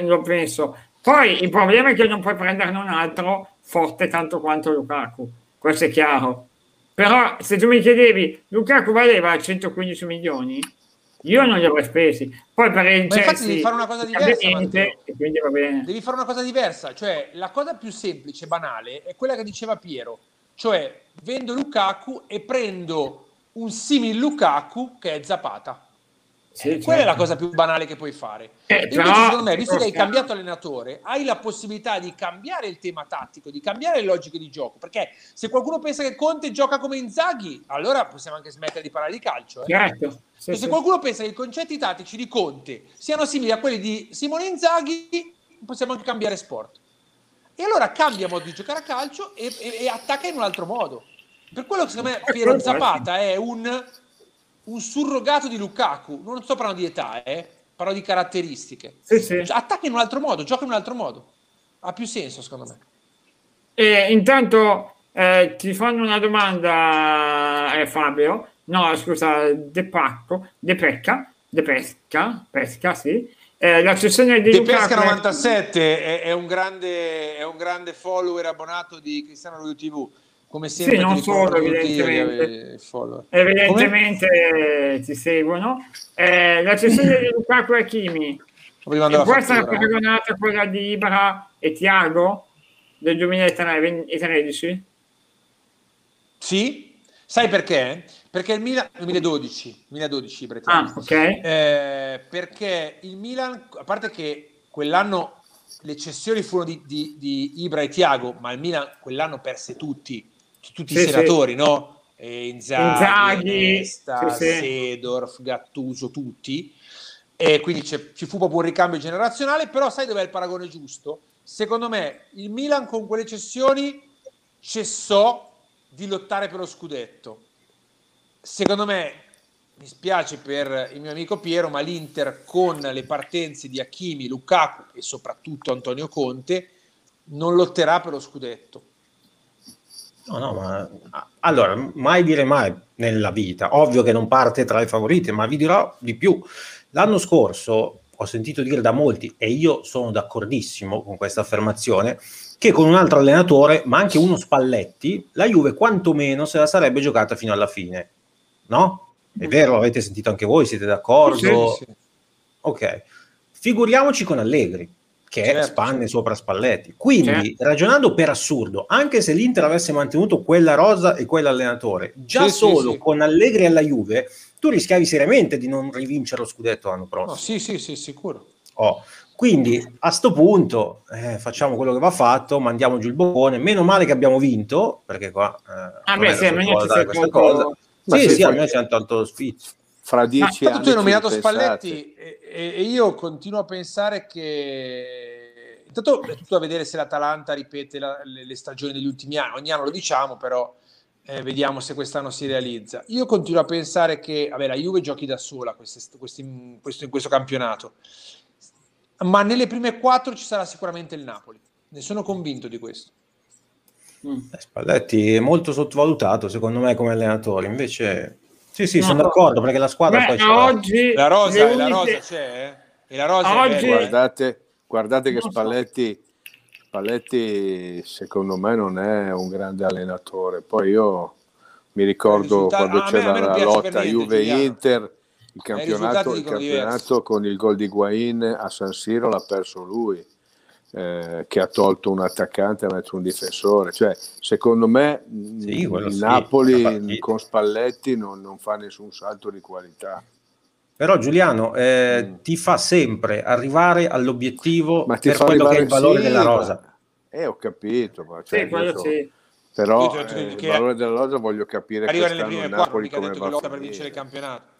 lo penso. Poi il problema è che non puoi prenderne un altro forte tanto quanto Lukaku, questo è chiaro. Però se tu mi chiedevi Lukaku valeva 115 milioni? Io non li avrei spesi. Poi per il infatti devi fare una cosa diversa. Devi fare una cosa diversa, cioè la cosa più semplice, banale, è quella che diceva Piero, cioè vendo Lukaku e prendo un simil Lukaku che è Zapata. Sì, quella certo. È la cosa più banale che puoi fare. Invece, secondo me, visto che hai cambiato allenatore, hai la possibilità di cambiare il tema tattico, di cambiare le logiche di gioco, perché se qualcuno pensa che Conte gioca come Inzaghi, allora possiamo anche smettere di parlare di calcio, certo. Sì, se qualcuno pensa che i concetti tattici di Conte siano simili a quelli di Simone Inzaghi, possiamo anche cambiare sport, e allora cambia modo di giocare a calcio e attacca in un altro modo. Per quello che secondo me Piero Zapata è un surrogato di Lukaku, non sto parlando di età, parlo di caratteristiche. Sì. Attacca in un altro modo, gioca in un altro modo, ha più senso secondo me. E intanto ti fanno una domanda, Fabio, no scusa, De Pesca, sì. La cessione di Lukaku Pesca 97 è un grande follower abbonato di Cristiano Ronaldo TV. Come sempre, sì, non solo, evidentemente ti seguono. La cessione di Lukaku e Hakimi può essere paragonata a quella di Ibra e Thiago del 2013? Sì, sai perché? Perché il Milan 2012 Ibra e Thiago. Ah, ok. Perché il Milan, a parte che quell'anno le cessioni furono di Ibra e Thiago, ma il Milan quell'anno perse tutti i senatori, no? Inzaghi, Nesta, Sedorf, Gattuso, tutti, e quindi ci fu proprio un ricambio generazionale. Però sai dov'è il paragone giusto? Secondo me il Milan con quelle cessioni cessò di lottare per lo scudetto. Secondo me, mi spiace per il mio amico Piero, ma l'Inter con le partenze di Hakimi, Lukaku e soprattutto Antonio Conte non lotterà per lo scudetto. No, ma allora mai dire mai nella vita. Ovvio che non parte tra i favoriti, ma vi dirò di più. L'anno scorso ho sentito dire da molti, e io sono d'accordissimo con questa affermazione, che con un altro allenatore, ma anche uno Spalletti, la Juve quantomeno se la sarebbe giocata fino alla fine. No? È vero, avete sentito anche voi, siete d'accordo? Sì. Ok. Figuriamoci con Allegri, che certo. È spanne sopra Spalletti, quindi certo. Ragionando per assurdo, anche se l'Inter avesse mantenuto quella rosa e quell'allenatore, già solo con Allegri alla Juve tu rischiavi seriamente di non rivincere lo scudetto l'anno prossimo. Sì, sicuro. Quindi a sto punto facciamo quello che va fatto, mandiamo giù il boccone. Meno male che abbiamo vinto, perché qua almeno c'è tanto sfizio. Fra 10 anni tu hai nominato Spalletti e io continuo a pensare che intanto è tutto a vedere se l'Atalanta ripete le stagioni degli ultimi anni. Ogni anno lo diciamo, però vediamo se quest'anno si realizza. Io continuo a pensare che la Juve giochi da sola in questo campionato, ma nelle prime 4 ci sarà sicuramente il Napoli, ne sono convinto di questo. Spalletti è molto sottovalutato secondo me come allenatore, invece sì, no, sono d'accordo, perché la squadra poi c'è. Oggi la rosa c'è, eh? E la rosa oggi... guardate che Spalletti secondo me non è un grande allenatore. Poi io mi ricordo quando c'era la lotta Juve-Inter, il campionato con il gol di Higuain a San Siro l'ha perso lui, che ha tolto un attaccante e ha messo un difensore. Cioè, secondo me Napoli con Spalletti non fa nessun salto di qualità. Però Giuliano ti fa sempre arrivare all'obiettivo per quello che è il valore della rosa. Ho capito, ma però il valore della rosa voglio capire nelle prime Napoli come lotta per vincere il campionato.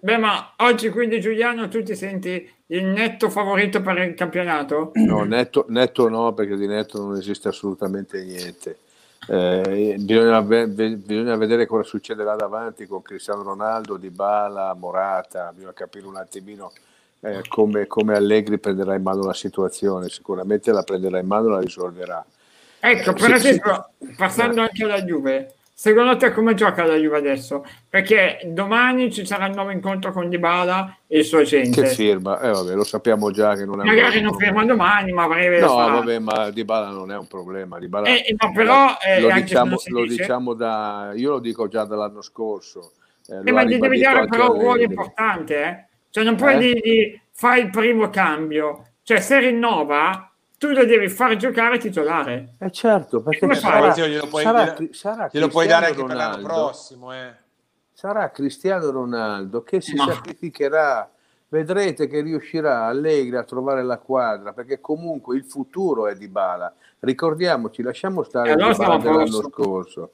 Beh, ma oggi quindi Giuliano tu ti senti il netto favorito per il campionato? No, netto no, perché di netto non esiste assolutamente niente. Bisogna vedere cosa succederà davanti con Cristiano Ronaldo, Dybala, Morata. Bisogna capire un attimino come Allegri prenderà in mano la situazione. Sicuramente la prenderà in mano e la risolverà. Ecco, per esempio, passando anche alla Juve, secondo te come gioca la Juve adesso? Perché domani ci sarà il nuovo incontro con Dybala e il suo agente. Che firma? Lo sappiamo già che non è. Magari non firma domani, ma breve. No, ma Dybala non è un problema. Dybala, no, però io lo dico già dall'anno scorso. Ma devi dare però un ruolo importante. Cioè non puoi dire fai il primo cambio. Cioè se rinnova tu lo devi far giocare titolare. Certo, perché glielo puoi dare anche per l'anno prossimo. Sarà Cristiano Ronaldo che si sacrificherà. Vedrete che riuscirà Allegri a trovare la quadra, perché comunque il futuro è Dybala. Ricordiamoci, lasciamo stare Dybala dell'anno scorso.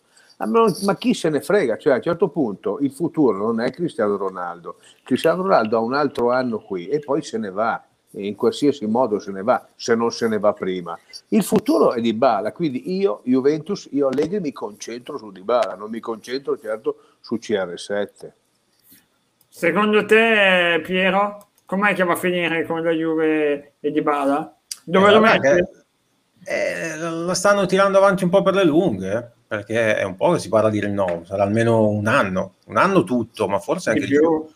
Ma chi se ne frega? Cioè, a un certo punto il futuro non è Cristiano Ronaldo. Cristiano Ronaldo ha un altro anno qui e poi se ne va. In qualsiasi modo se ne va, se non se ne va prima. Il futuro è Dybala, quindi io, Juventus, io Allegri mi concentro su Dybala, non mi concentro certo su CR7. Secondo te, Piero, com'è che va a finire con la Juve e Dybala? Dove lo metti? Lo stanno tirando avanti un po' per le lunghe, perché è un po' che si parla di rinnovo, sarà almeno un anno tutto, ma forse anche di più.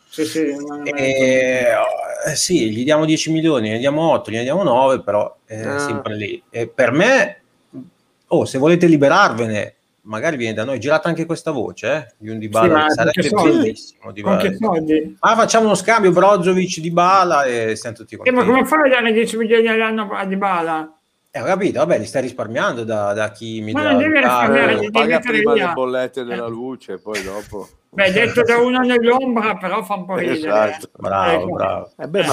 Sì, gli diamo 10 milioni, ne diamo 8, ne diamo 9, però sempre lì. Per me, se volete liberarvene, magari viene da noi, girate anche questa voce di un Dybala, sarebbe bellissimo. Ma facciamo uno scambio Brozovic Dybala e siamo tutti contenti. Ma come fai a dare 10 milioni all'anno a Dybala? Ho capito, vabbè, li stai risparmiando da chi mi dà. Ma non devi risparmiare, paga prima le bollette della luce, poi dopo. Beh, detto da uno nell'ombra, però fa un po' ridere. Esatto. Bravo. Ma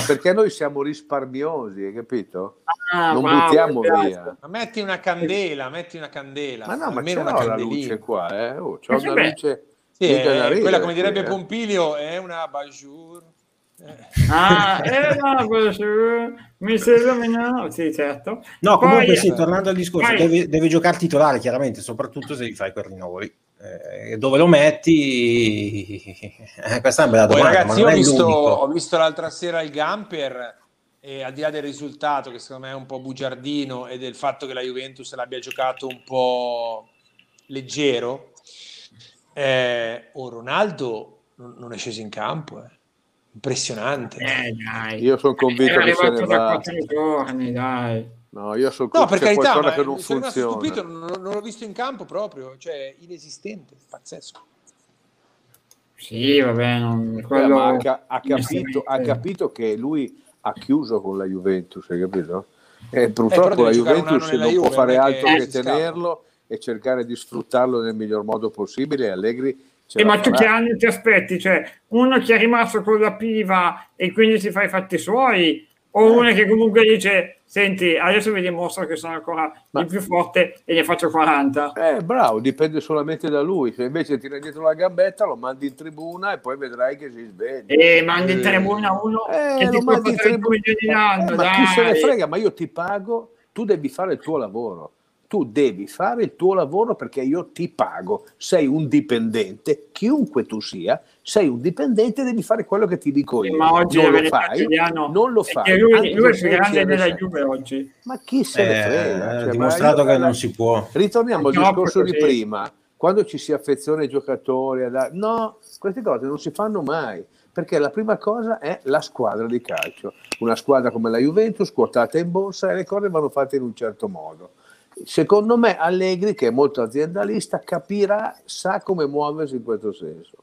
perché noi siamo risparmiosi, hai capito? Non buttiamo via. Ma metti una candela. Ma no, almeno ma c'è una luce qua, c'ho una luce. Sì, quella, come direbbe Pompilio, è una bajour. Mi sembra sì, certo. No, comunque poi, sì, tornando al discorso, deve giocare titolare chiaramente, soprattutto se gli fai quel rinnovoli. Dove lo metti? Questa è una bella domanda. Ragazzi, ho visto l'altra sera il Gamper, e al di là del risultato, che secondo me è un po' bugiardino, e del fatto che la Juventus l'abbia giocato un po' leggero, Ronaldo non è sceso in campo, impressionante. Dai. Io sono convinto che se ne va. 4 giorni, dai. No, io sono convinto che qualcosa che non funziona. Stupito, non l'ho visto in campo proprio, cioè inesistente, pazzesco. Sì, va bene. Quello... Ha capito che lui ha chiuso con la Juventus, hai capito? E purtroppo la Juventus non può fare altro che tenerlo e cercare di sfruttarlo nel miglior modo possibile. Allegri. Ma tu che anni ti aspetti? Cioè, uno che è rimasto con la piva e quindi si fa i fatti suoi, o uno che comunque dice: senti, adesso vi dimostro che sono ancora il più forte e ne faccio 40. Bravo, dipende solamente da lui. Se invece tira dietro la gambetta, lo mandi in tribuna e poi vedrai che si sveglia. Mandi in tribuna uno che ti costa 30 milioni di anno. Ma chi se ne frega, ma io ti pago, tu devi fare il tuo lavoro. Tu devi fare il tuo lavoro perché io ti pago, sei un dipendente, chiunque tu sia, sei un dipendente, devi fare quello che ti dico io. Ma oggi non lo fai. Lui è il più grande della Juve oggi. Ma chi se ne frega? Cioè, dimostrato che non si può. Ritorniamo al discorso di prima, quando ci si affeziona ai giocatori, no, queste cose non si fanno mai. Perché la prima cosa è la squadra di calcio. Una squadra come la Juventus, quotata in borsa, e le cose vanno fatte in un certo modo. Secondo me Allegri, che è molto aziendalista, capirà, sa come muoversi in questo senso.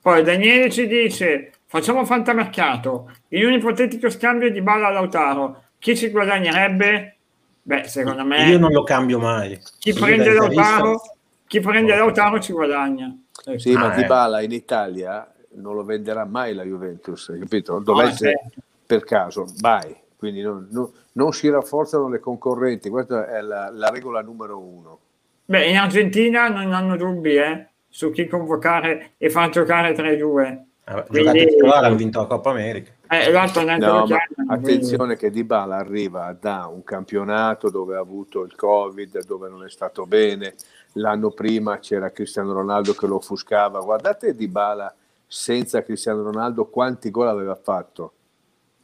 Poi Daniele ci dice: facciamo fantamercato, in un ipotetico scambio di Dybala a Lautaro, chi ci guadagnerebbe? Beh, secondo me io non lo cambio mai. Chi prende Lautaro ci guadagna. Sì, ma Dybala in Italia non lo venderà mai la Juventus, capito? Dovesse per caso, vai. Quindi non si rafforzano le concorrenti, questa è la regola numero 1. Beh, in Argentina non hanno dubbi su chi convocare e far giocare tra i due. Quindi ha vinto la Coppa America. Attenzione che Dybala arriva da un campionato dove ha avuto il Covid, dove non è stato bene. L'anno prima c'era Cristiano Ronaldo che lo offuscava. Guardate Dybala senza Cristiano Ronaldo quanti gol aveva fatto.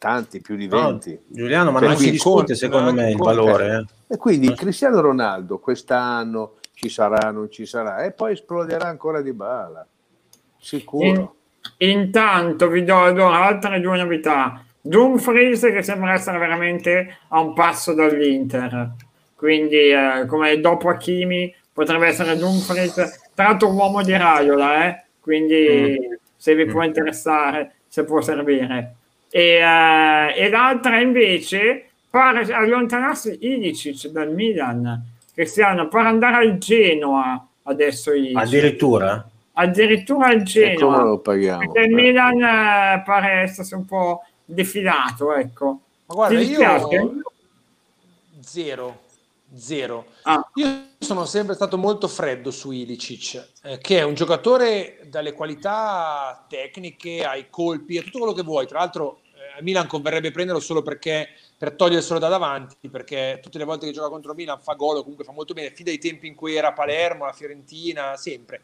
Tanti, più di 20. Giuliano, ma non si discute secondo me il valore. E quindi Cristiano Ronaldo quest'anno ci sarà, non ci sarà, e poi esploderà ancora Dybala, sicuro. Intanto vi do allora altre due novità. Dumfries, che sembra essere veramente a un passo dall'Inter, quindi come dopo Hakimi potrebbe essere Dumfries, tra l'altro un uomo di Raiola, quindi se vi può interessare, se può servire. E l'altra invece pare allontanarsi Ilicic dal Milan, Cristiano, per andare al Genoa adesso. Ilicic. Addirittura al Genoa. Come lo paghiamo? Perché il Milan pare essere un po' defilato, ecco. Ma guarda, io zero. Ah. Io sono sempre stato molto freddo su Ilicic, che è un giocatore dalle qualità tecniche ai colpi, a tutto quello che vuoi. Tra l'altro a Milan converrebbe prenderlo solo perché per toglierselo da davanti, perché tutte le volte che gioca contro Milan fa gol, comunque fa molto bene, fin dai tempi in cui era a Palermo, la Fiorentina, sempre.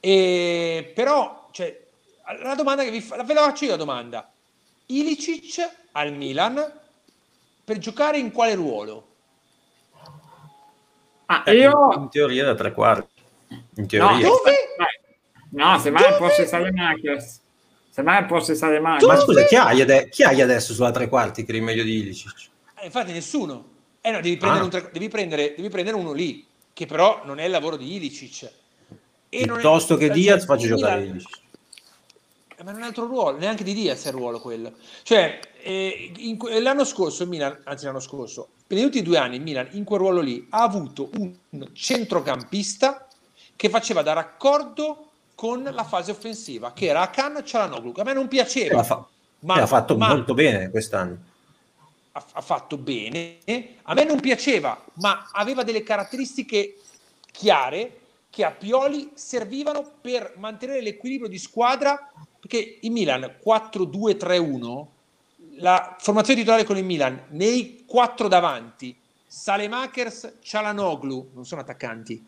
E però, cioè, la domanda che ve la faccio io la domanda: Ilicic al Milan per giocare in quale ruolo? Io in teoria da tre quarti, in teoria. No, semmai fosse Saelemaekers. Ma scusa, chi hai adesso sulla tre quarti che è il meglio di Ilicic? Infatti nessuno. No, devi prendere uno lì, che però non è il lavoro di Ilicic. Piuttosto che Diaz faccio giocare Ilicic. Ma non è un altro ruolo, neanche di Diaz è il ruolo quello. Cioè, l'anno scorso Milan, anzi l'anno scorso, negli ultimi 2 anni Milan in quel ruolo lì ha avuto un centrocampista che faceva da raccordo con la fase offensiva, che era Kean, Çalhanoğlu. A me non piaceva, ma ha fatto molto bene quest'anno. Ha fatto bene, a me non piaceva, ma aveva delle caratteristiche chiare che a Pioli servivano per mantenere l'equilibrio di squadra, perché in Milan 4-2-3-1, la formazione titolare con il Milan, nei 4 davanti, Saelemaekers, Çalhanoğlu, non sono attaccanti.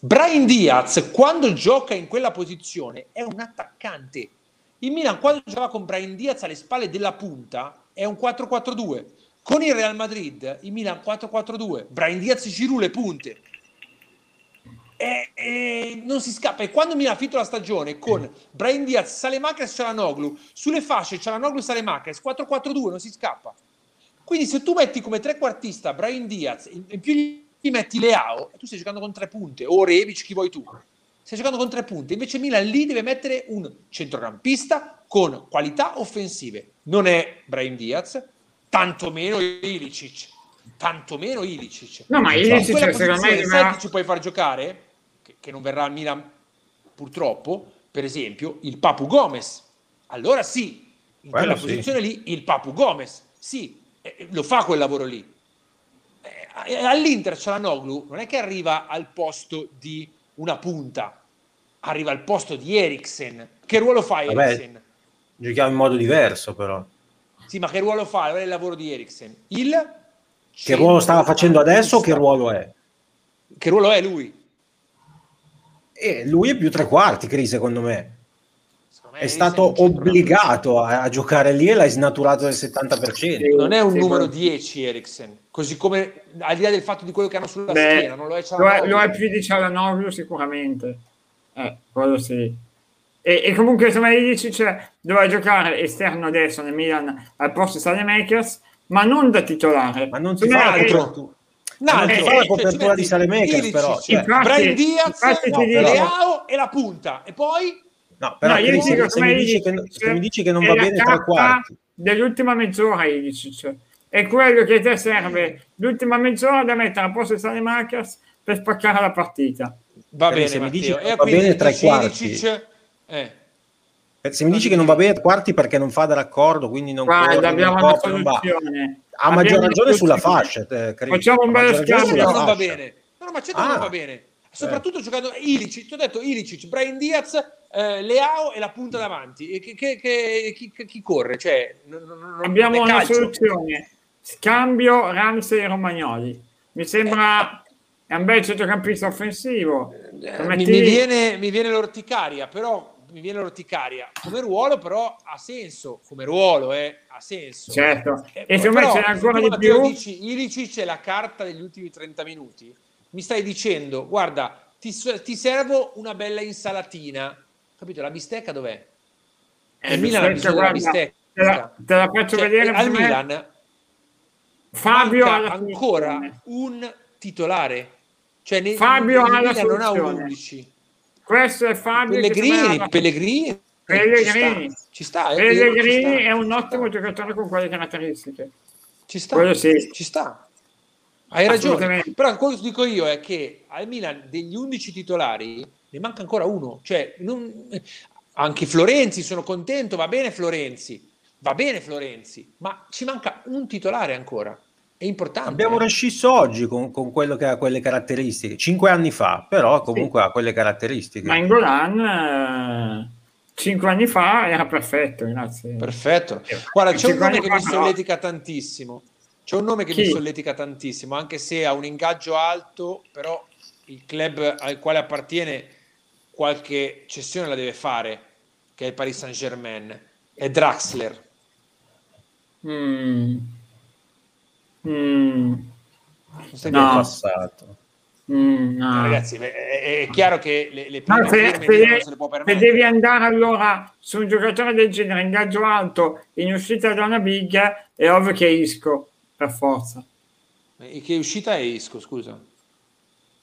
Brahim Diaz, quando gioca in quella posizione, è un attaccante. Il Milan, quando giocava con Brahim Diaz alle spalle della punta, è un 4-4-2. Con il Real Madrid, il Milan 4-4-2, Brahim Diaz Giroud le punte. E non si scappa. E quando Milan ha finito la stagione con Brahim Diaz, Saelemaekers, Çalhanoğlu sulle fasce, Çalhanoğlu, Saelemaekers 4-4-2, non si scappa. Quindi se tu metti come trequartista Brahim Diaz e più gli metti Leao, tu stai giocando con 3 punte, o Rebic, chi vuoi tu, stai giocando con 3 punte. Invece Milan lì deve mettere un centrocampista con qualità offensive. Non è Brahim Diaz, tantomeno Ilicic. No, ma Ilicic, cioè, secondo me, sai chi ci puoi far giocare? Che non verrà al Milan purtroppo, per esempio il Papu Gomez. Allora sì, in quella posizione lì il Papu Gomez sì, lo fa quel lavoro lì. All'Inter Çalhanoğlu non è che arriva al posto di una punta, arriva al posto di Eriksen. Che ruolo fa Eriksen? Vabbè, giochiamo in modo diverso però. Sì, ma che ruolo fa? Qual è il lavoro di Eriksen? Che ruolo stava facendo adesso? Che ruolo è? Che ruolo è lui? Lui è più tre quarti, Cris, secondo me. È stato obbligato a giocare lì e l'hai snaturato del 70%. Non è un numero 10 Eriksen, così come al di là del fatto di quello che hanno sulla schiena, non lo è Çalhanoğlu. Lo è più di Çalhanoğlu sicuramente. Quello sì. E comunque insomma dici, cioè, doveva giocare esterno adesso nel Milan al posto Saelemaekers, ma non da titolare. Ma non si fa altro. No, fa la copertura di Saelemaekers però. Brahim Diaz, Leao e la punta. E poi se mi dici che non va bene tre quarti dell'ultima mezz'ora, cioè, è quello che te serve, l'ultima mezz'ora da mettere a posto Saelemaekers per spaccare la partita. Va bene, se mi dici che non va bene tre quarti, se mi dici che non va bene tre quarti perché non fa da raccordo, quindi non ha maggior ragione sulla fascia. Facciamo un bello schiaffo, non va bene. No, ma certo non va bene, soprattutto giocando Ilicic. Ti ho detto Ilicic, Brahim Diaz, Leao e la punta davanti, e chi corre? Cioè, non abbiamo una soluzione: scambio Ramsey e Romagnoli. Mi sembra è un bel centrocampista offensivo. Mi viene l'orticaria, però come ruolo, però ha senso. Come ruolo ha senso, certo. E secondo me ce n'è ancora di più. Ilicic c'è la carta degli ultimi 30 minuti. Mi stai dicendo, guarda, ti servo una bella insalatina. Capito? La bistecca dov'è? Il Milan ha bisogno della bistecca. Te la faccio vedere al Milan. Fabio ha ancora un titolare. Cioè Fabio ha la soluzione. Non ha un 11. Questo è Fabio. Pellegrini Pellegrini, ci sta. Pellegrini è un ottimo giocatore con quelle caratteristiche. Ci sta, quello sì. Ci sta. Hai ragione, però quello che dico io è che al Milan degli 11 titolari ne manca ancora uno, cioè non... anche Florenzi, sono contento, va bene Florenzi, ma ci manca un titolare ancora, è importante. Abbiamo rescisso oggi con quello che ha quelle caratteristiche, 5 anni fa, però comunque sì, ha quelle caratteristiche. Ma Ingolan 5 anni fa era perfetto, grazie. Perfetto. Guarda, c'è un nome che mi solletica tantissimo. C'è un nome che mi solletica tantissimo, anche se ha un ingaggio alto, però il club al quale appartiene qualche cessione la deve fare, che è il Paris Saint-Germain, è Draxler. No. Passato. No. Ragazzi, è chiaro che le prime firme non se le può permettere. Se devi andare allora su un giocatore del genere, ingaggio alto, in uscita da una biglia, è ovvio che Isco. Per forza. E che uscita è Isco, scusa?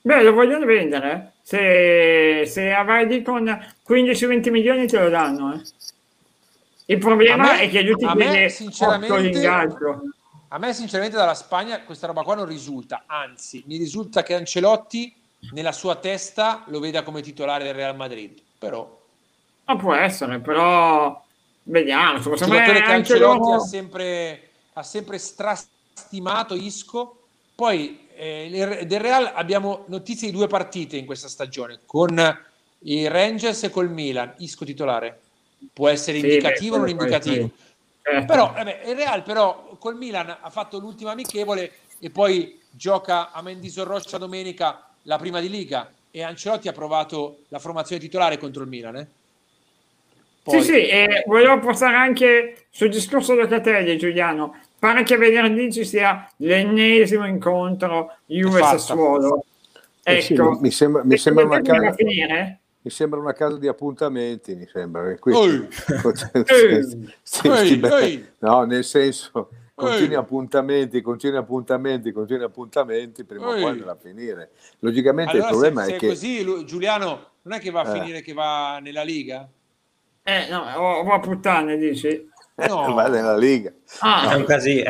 Beh, lo vogliono vendere. Se avanti con 15-20 milioni te lo danno. Il problema è che gli ultimi a me sinceramente dalla Spagna questa roba qua non risulta. Anzi, mi risulta che Ancelotti nella sua testa lo veda come titolare del Real Madrid. Però... ma può essere, però... vediamo. Il giocatore che Ancelotti ha sempre stimato Isco. Poi del Real abbiamo notizie di 2 partite in questa stagione con i Rangers e col Milan. Isco titolare può essere indicativo o non indicativo, però il Real però col Milan ha fatto l'ultima amichevole e poi gioca a Mendizorroza domenica la prima di Liga e Ancelotti ha provato la formazione titolare contro il Milan. Poi, sì, e volevo portare anche sul discorso Locatelli, Giuliano. Pare che venerdì ci sia l'ennesimo incontro Juve-Sassuolo. Ecco, sì, mi sembra una casa, finire? Mi sembra una casa di appuntamenti, mi sembra. Quindi, no, nel senso, continui appuntamenti, prima o poi andrà a finire. Logicamente allora, il problema è che... così, Giuliano, non è che va a finire che va nella Liga? No, va a puttane, dici? No. Va nella Liga. No. È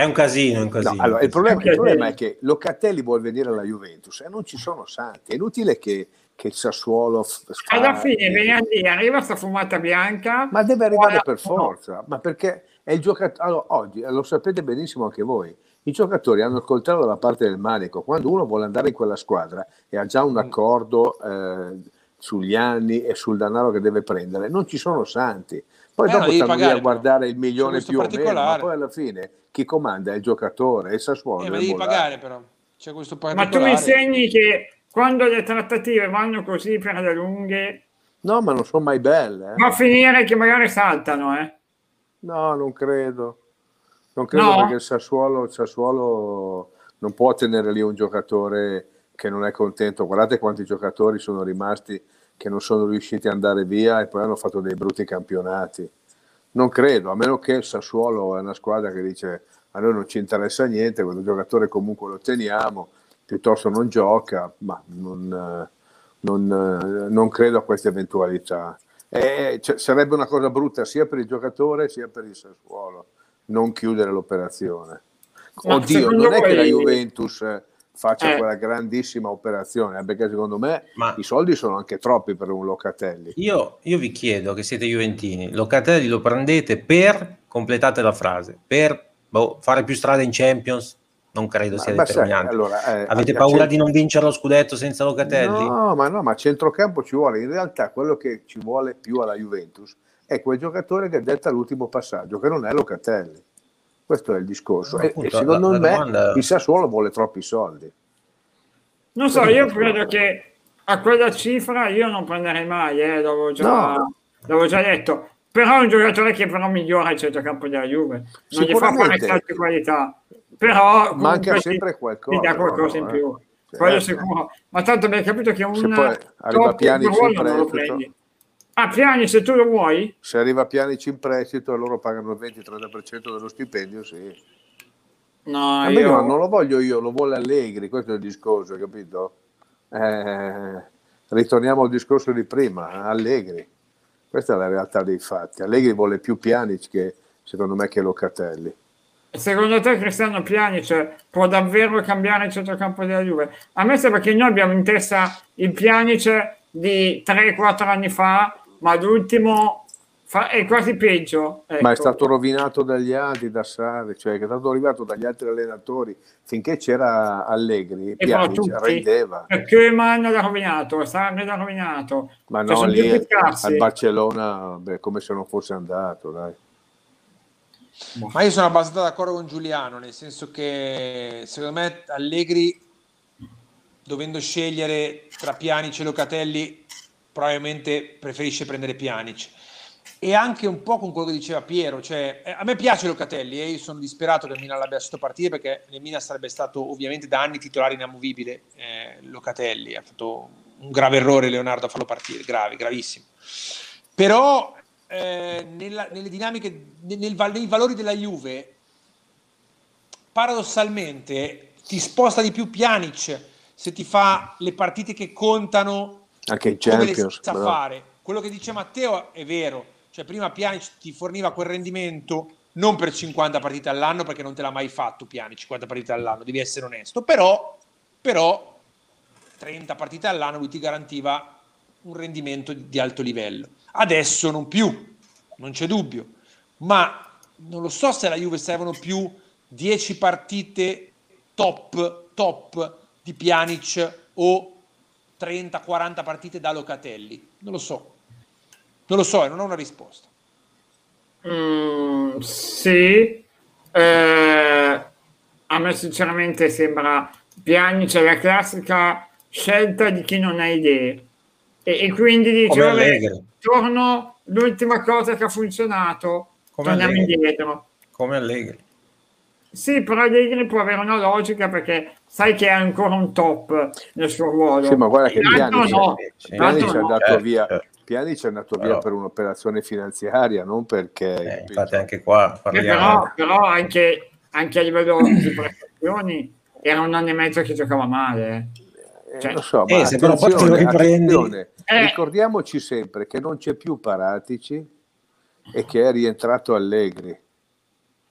un casino. No, allora, il problema è che Locatelli vuol venire alla Juventus e non ci sono santi. È inutile che il Sassuolo alla fine venerdì arriva sta fumata bianca, ma deve arrivare per forza, ma perché è il giocatore. Allora, oggi lo sapete benissimo anche voi, i giocatori hanno il coltello dalla parte del manico. Quando uno vuole andare in quella squadra e ha già un accordo sugli anni e sul denaro che deve prendere, non ci sono santi. Poi dopo stanno pagare, lì a guardare il milione più o meno, ma poi alla fine chi comanda è il giocatore, e Sassuolo devi pagare, però c'è questo particolare. Ma tu mi insegni che quando le trattative vanno così per le lunghe, no, ma non sono mai belle, va a finire che magari saltano, no, non credo no. Perché il Sassuolo non può tenere lì un giocatore che non è contento. Guardate quanti giocatori sono rimasti che non sono riusciti ad andare via e poi hanno fatto dei brutti campionati. Non credo, a meno che il Sassuolo è una squadra che dice a noi non ci interessa niente, questo giocatore comunque lo teniamo, piuttosto non gioca, ma non credo a queste eventualità. Sarebbe una cosa brutta sia per il giocatore sia per il Sassuolo non chiudere l'operazione. Oddio, non è che la Juventus faccia quella grandissima operazione, perché secondo me i soldi sono anche troppi per un Locatelli. Io vi chiedo, che siete juventini, Locatelli lo prendete per, completate la frase, per fare più strada in Champions? Non credo sia determinante. Allora, avete paura di non vincere lo scudetto senza Locatelli? No, ma centrocampo ci vuole. In realtà quello che ci vuole più alla Juventus è quel giocatore che detta l'ultimo passaggio, che non è Locatelli. Questo è il discorso. Appunto, e secondo me il Sassuolo vuole troppi soldi. Non so, io credo che a quella cifra io non prenderei mai, l'avevo già detto. Però è un giocatore che però migliora il centrocampo della Juve. Non gli fa fare salti di qualità. Però manca sempre qualcosa. Ti dà qualcosa in più. Quello sicuro. Ma tanto abbiamo capito che un top Pjanic non lo prendi. Ah, Pjanic, se tu lo vuoi? Se arriva Pjanic in prestito e loro pagano il 20-30% dello stipendio, sì. No, io non lo voglio io, lo vuole Allegri, questo è il discorso, hai capito? Ritorniamo al discorso di prima, Allegri. Questa è la realtà dei fatti. Allegri vuole più Pjanic che, secondo me, che Locatelli. Secondo te Cristiano Pjanic può davvero cambiare il centrocampo della Juve? A me sembra che noi abbiamo in testa il Pjanic di 3-4 anni fa, ma l'ultimo è quasi peggio, ecco. Ma è stato rovinato dagli altri, da Sarri, cioè è stato arrivato dagli altri allenatori. Finché c'era Allegri, Pjanic rendeva. Perché Kean l'ha rovinato, Sarri l'ha rovinato. Ma no, cioè, lì al Barcellona, beh, come se non fosse andato, dai. Ma io sono abbastanza d'accordo con Giuliano, nel senso che secondo me Allegri, dovendo scegliere tra Pjanic e Locatelli, probabilmente preferisce prendere Pjanic. E anche un po' con quello che diceva Piero, cioè a me piace Locatelli e io sono disperato che il Milan l'abbia lasciato partire, perché nel Milan sarebbe stato ovviamente da anni titolare inamovibile. Locatelli ha fatto un grave errore, Leonardo, a farlo partire, grave, gravissimo. Però nelle dinamiche, nei valori della Juve, paradossalmente ti sposta di più Pjanic se ti fa le partite che contano, anche in Champions, sa fare. Quello che dice Matteo è vero, cioè prima Pjanic ti forniva quel rendimento non per 50 partite all'anno, perché non te l'ha mai fatto Pjanic 50 partite all'anno, devi essere onesto, però 30 partite all'anno lui ti garantiva un rendimento di alto livello. Adesso non più, non c'è dubbio, ma non lo so se alla Juve servono più 10 partite top di Pjanic o 30-40 partite da Locatelli, non lo so, non ho una risposta. A me sinceramente sembra Pjanic la classica scelta di chi non ha idee, e quindi dice torno l'ultima cosa che ha funzionato, torniamo indietro come Allegri. Sì, però Allegri può avere una logica, perché sai che è ancora un top nel suo ruolo. Sì, ma guarda che Pjanic è andato via per un'operazione finanziaria, non perché infatti anche qua parliamo. Però anche a livello di prestazioni era un anno e mezzo che giocava male. Cioè, lo so, ma se attenzione, ricordiamoci sempre che non c'è più Paratici e che è rientrato Allegri.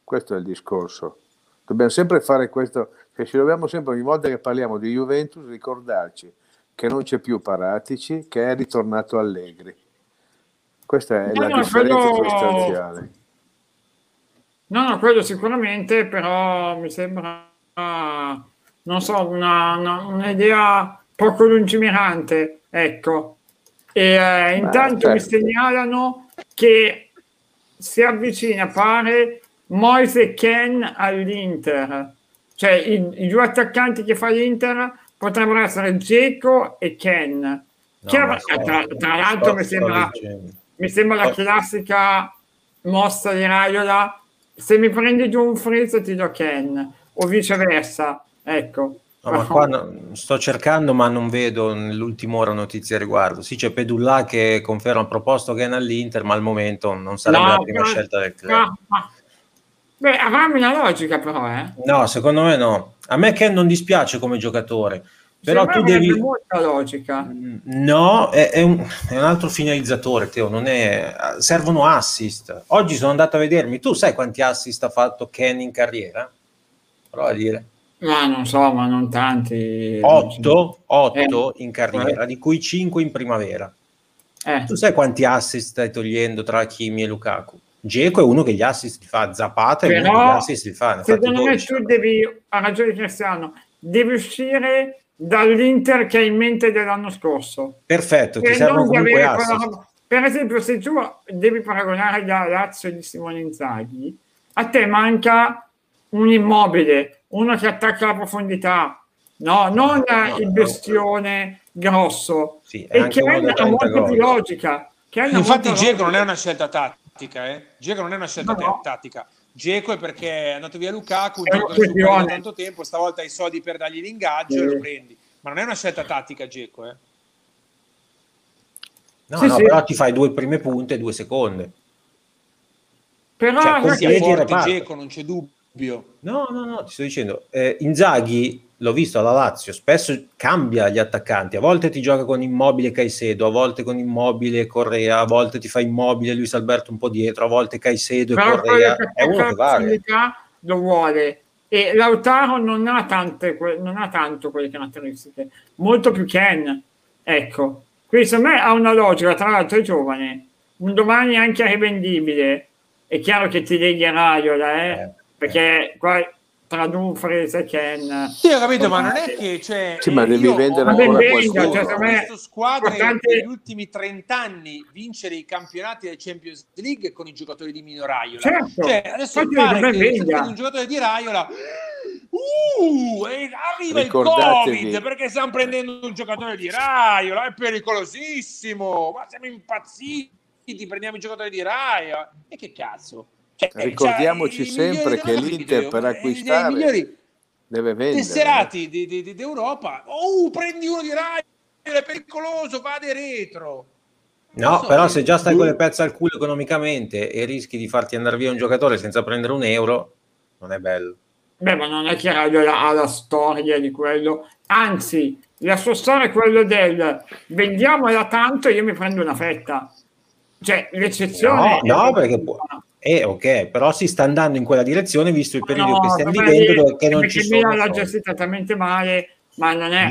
Questo è il discorso. Dobbiamo sempre fare questo, che ci dobbiamo sempre, ogni volta che parliamo di Juventus, ricordarci che non c'è più Paratici, che è ritornato Allegri. Questa è la differenza sostanziale. No, quello sicuramente, però mi sembra non so, un'idea poco lungimirante, ecco. Intanto mi segnalano che si avvicina, pare, Moise e Kean all'Inter. Cioè i due attaccanti che fa l'Inter potrebbero essere Dzeko e Kean. Tra l'altro mi sembra la classica mossa di Raiola: se mi prendi giù un frizz ti do Kean, o viceversa. Ecco. No, ma qua sto cercando, ma non vedo nell'ultima ora notizie a riguardo. Sì, c'è Pedulla che conferma il proposto che è all'Inter, ma al momento non sarebbe la prima scelta del club. Beh, avranno una logica, però, No, secondo me no. A me che non dispiace come giocatore, però tu devi... molta logica. No, è un altro finalizzatore, Teo, non è... servono assist. Oggi sono andato a vedermi, tu sai quanti assist ha fatto Kean in carriera? Prova a dire. Ma non so, ma non tanti. 8 in carriera, di cui 5 in primavera. Tu sai quanti assist stai togliendo tra Hakimi e Lukaku? Dzeko è uno che gli assist li fa, Zapata è uno che gli assist li fa. Secondo me tu devi, ha ragione Cristiano, devi uscire dall'Inter che hai in mente dell'anno scorso. Perfetto, ti servono comunque assist. Per esempio, se tu devi paragonare la Lazio di Simone Inzaghi, a te manca un Immobile, uno che attacca la profondità, non il bestione grosso, sì, e che è una molto più logica. Infatti Dzeko non è una scelta tattica, Dzeko non è una scelta tattica. Dzeko è perché è andato via Lukaku, da tanto tempo, stavolta hai i soldi per dargli l'ingaggio e lo prendi. Ma non è una scelta tattica Dzeko, No, però ti fai 2 prime punte e 2 seconde. Però cioè, così è forte Dzeko, non c'è dubbio. No, ti sto dicendo, Inzaghi l'ho visto alla Lazio, spesso cambia gli attaccanti, a volte ti gioca con Immobile e Caicedo, a volte con Immobile e Correa, a volte ti fa Immobile e Luis Alberto un po' dietro, a volte Caicedo e Correa, è uno che vale. Lo vuole, e Lautaro non ha tante, non ha tanto quelle caratteristiche, molto più Kean, ecco, quindi secondo me ha una logica, tra l'altro è giovane, un domani anche a rivendibile, è chiaro che ti leghi a Raiola, perché qua tra Dumfries e Kean, sì, ho capito, ma non è che cioè, sì, ma devi vendere ancora qualcuno, cioè, questo squadra negli ultimi 30 anni vincere i campionati della Champions League con i giocatori di Mino Raiola, certo. Cioè, adesso pare che un giocatore di Raiola arriva il Covid perché stiamo prendendo un giocatore di Raiola, è pericolosissimo, ma siamo impazziti, prendiamo i giocatori di Raiola e che cazzo. Cioè, ricordiamoci sempre che l'Inter per acquistare deve vendere tesserati d'Europa. Prendi uno di Raiola, è pericoloso, vade retro. No, so, però se già stai con le pezze al culo economicamente e rischi di farti andare via un giocatore senza prendere un euro, non è bello. Beh, ma non è che Raiola ha la storia di quello, anzi la sua storia è quella del vendiamola tanto e io mi prendo una fetta, cioè l'eccezione no perché può. Ok, però si sta andando in quella direzione visto il periodo che stiamo vivendo, perché non ci sono. Perché l'ha gestita talmente male, ma non è.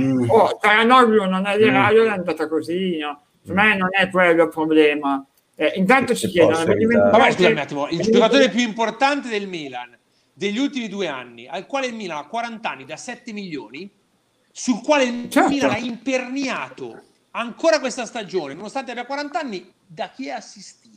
Taranoglu non è di Raiola, è andata così, no? Per me non è quello il problema. Intanto ci chiedono. Scusami un attimo, il giocatore più importante del Milan degli ultimi 2 anni, al quale il Milan ha 40 anni da 7 milioni, sul quale il Milan ha imperniato ancora questa stagione, nonostante abbia 40 anni, da chi è assistito?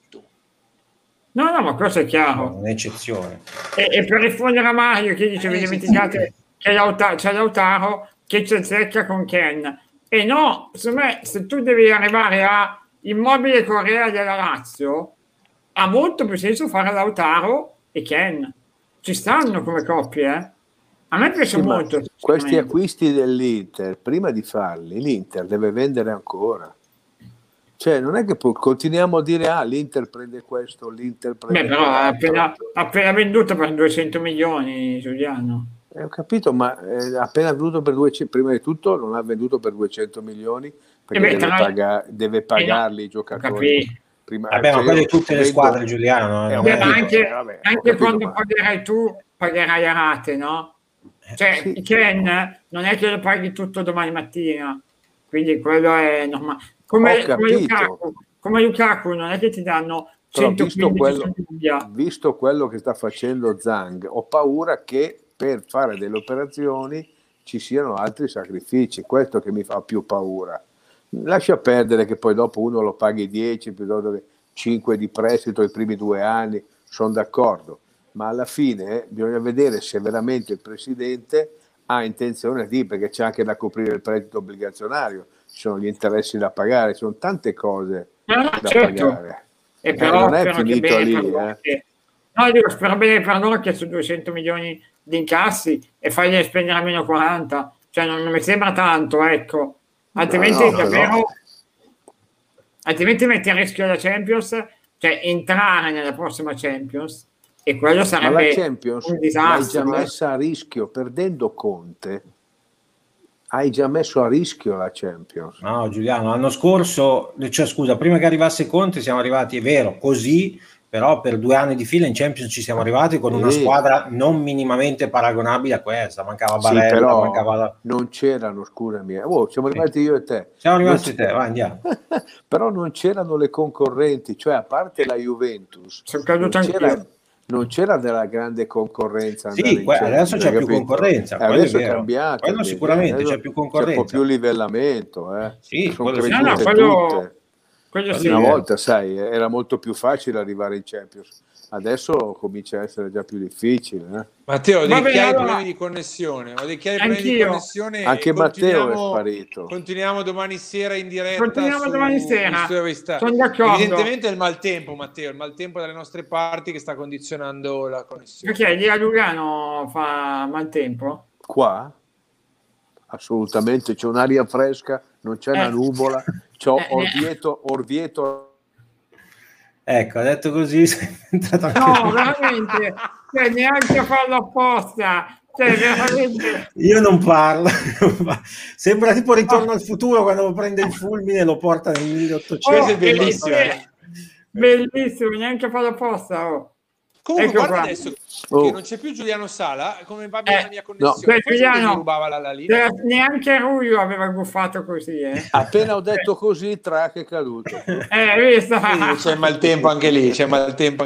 No, ma questo è chiaro. No, un'eccezione. E per rispondere a Mario che dice vi dimenticate che c'è Lautaro che c'è Zecca con Kean. E no, secondo me se tu devi arrivare a Immobile Correa della Lazio ha molto più senso fare Lautaro e Kean. Ci stanno come coppie, eh? A me piace molto. Questi acquisti dell'Inter, prima di farli, l'Inter deve vendere ancora. Cioè, non è che continuiamo a dire l'Inter prende questo, l'Inter prende quello. Però ha appena venduto per 200 milioni, Giuliano. Ho capito, ma appena venduto per 200, prima di tutto non ha venduto per 200 milioni perché deve pagarli i giocatori. Prima, vabbè, ma quelle tutte le squadre, Giuliano. Ma anche quando pagherai tu, pagherai a rate, no? Cioè, Kean non è che lo paghi tutto domani mattina, quindi quello è normale. Come Lukaku non è che ti danno 115 milioni. Visto quello che sta facendo Zhang, ho paura che per fare delle operazioni ci siano altri sacrifici, questo che mi fa più paura. Lascia perdere che poi dopo uno lo paghi 10 piuttosto che 5 di prestito i primi 2 anni, sono d'accordo, ma alla fine bisogna vedere se veramente il presidente ha intenzione di, perché c'è anche da coprire il prestito obbligazionario, ci sono gli interessi da pagare, ci sono tante cose da pagare. E però non è finito lì. No, dico, spero bene per loro che su 200 milioni di incassi e fargli spendere almeno 40, cioè non mi sembra tanto, ecco. Altrimenti altrimenti metti a rischio la Champions, cioè entrare nella prossima Champions, e quello sarebbe un disastro. L'hai già messa a rischio perdendo Conte. Hai già messo a rischio la Champions. No, Giuliano, l'anno scorso, cioè scusa, prima che arrivasse Conte siamo arrivati, è vero, così, però per 2 anni di fila in Champions ci siamo arrivati con una squadra non minimamente paragonabile a questa, mancava Barella, però mancava non c'erano, scusami, siamo arrivati io e te. Siamo arrivati te, vai, andiamo. Però non c'erano le concorrenti, cioè a parte la Juventus. Sono caduto anch'io. Non c'era della grande concorrenza. Sì, adesso c'è più concorrenza. Adesso è cambiato. Quello sicuramente c'è più concorrenza. C'è un po' più livellamento. Sì, una volta, sai, era molto più facile arrivare in Champions. Adesso comincia a essere già più difficile. Matteo, ho dei chiari problemi di connessione. Anche Matteo è sparito. Continuiamo domani sera in diretta. Continuiamo domani sera. Sono d'accordo. Evidentemente è il maltempo, Matteo. Il maltempo dalle nostre parti che sta condizionando la connessione. Perché lì a Lugano fa maltempo? Qua? Assolutamente, c'è un'aria fresca, non c'è una nuvola. C'è Orvieto. Ecco, ha detto così. No, veramente, neanche a farlo apposta. Cioè, veramente... Io non parlo. Sembra tipo Ritorno al futuro, quando prende il fulmine e lo porta nel 1800. Questo è bellissimo. Bellissimo, neanche a farlo apposta. Comunque, ecco, guarda qua. Adesso che non c'è più Giuliano Sala, come va bene la mia connessione? No. Giuliano, neanche lui aveva guffato così. Appena ho detto così, tra che è caduto. Visto? Sì, c'è maltempo anche lì, maltempo.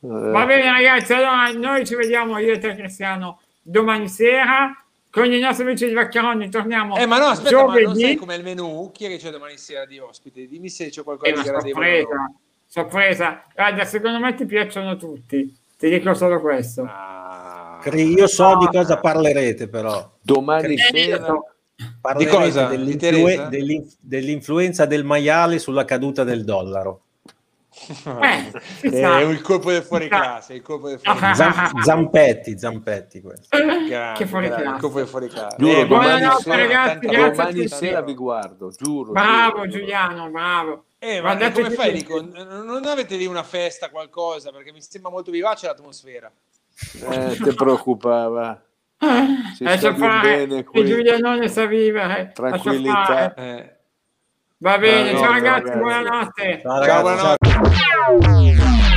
Va bene ragazzi, allora noi ci vediamo io e te Cristiano domani sera con i nostri amici di Vaccaroni, torniamo ma no, aspetta, giovedì. Ma non sai com'è il menù? Chi è che c'è domani sera di ospite? Dimmi se c'è qualcosa di gradevole. Sorpresa, guarda, secondo me ti piacciono tutti, ti dico solo questo. Io so di cosa parlerete, però domani sera parlerete di cosa? Dell'influenza del maiale sulla caduta del dollaro. Il colpo del fuoriclasse, Zampetti questo. Che fuoriclasse. Il colpo del fuoriclasse. Buonanotte ragazzi, domani sera vi guardo, giuro. Bravo Giuliano, bravo. Ma come fai, Nico? Non avete lì una festa, qualcosa? Perché mi sembra molto vivace l'atmosfera. Ti preoccupava. Si sta più bene qui. Giuliano ne sa vivere. Tranquillità. Va bene, ciao ragazzi, buonanotte. Ciao, buonanotte.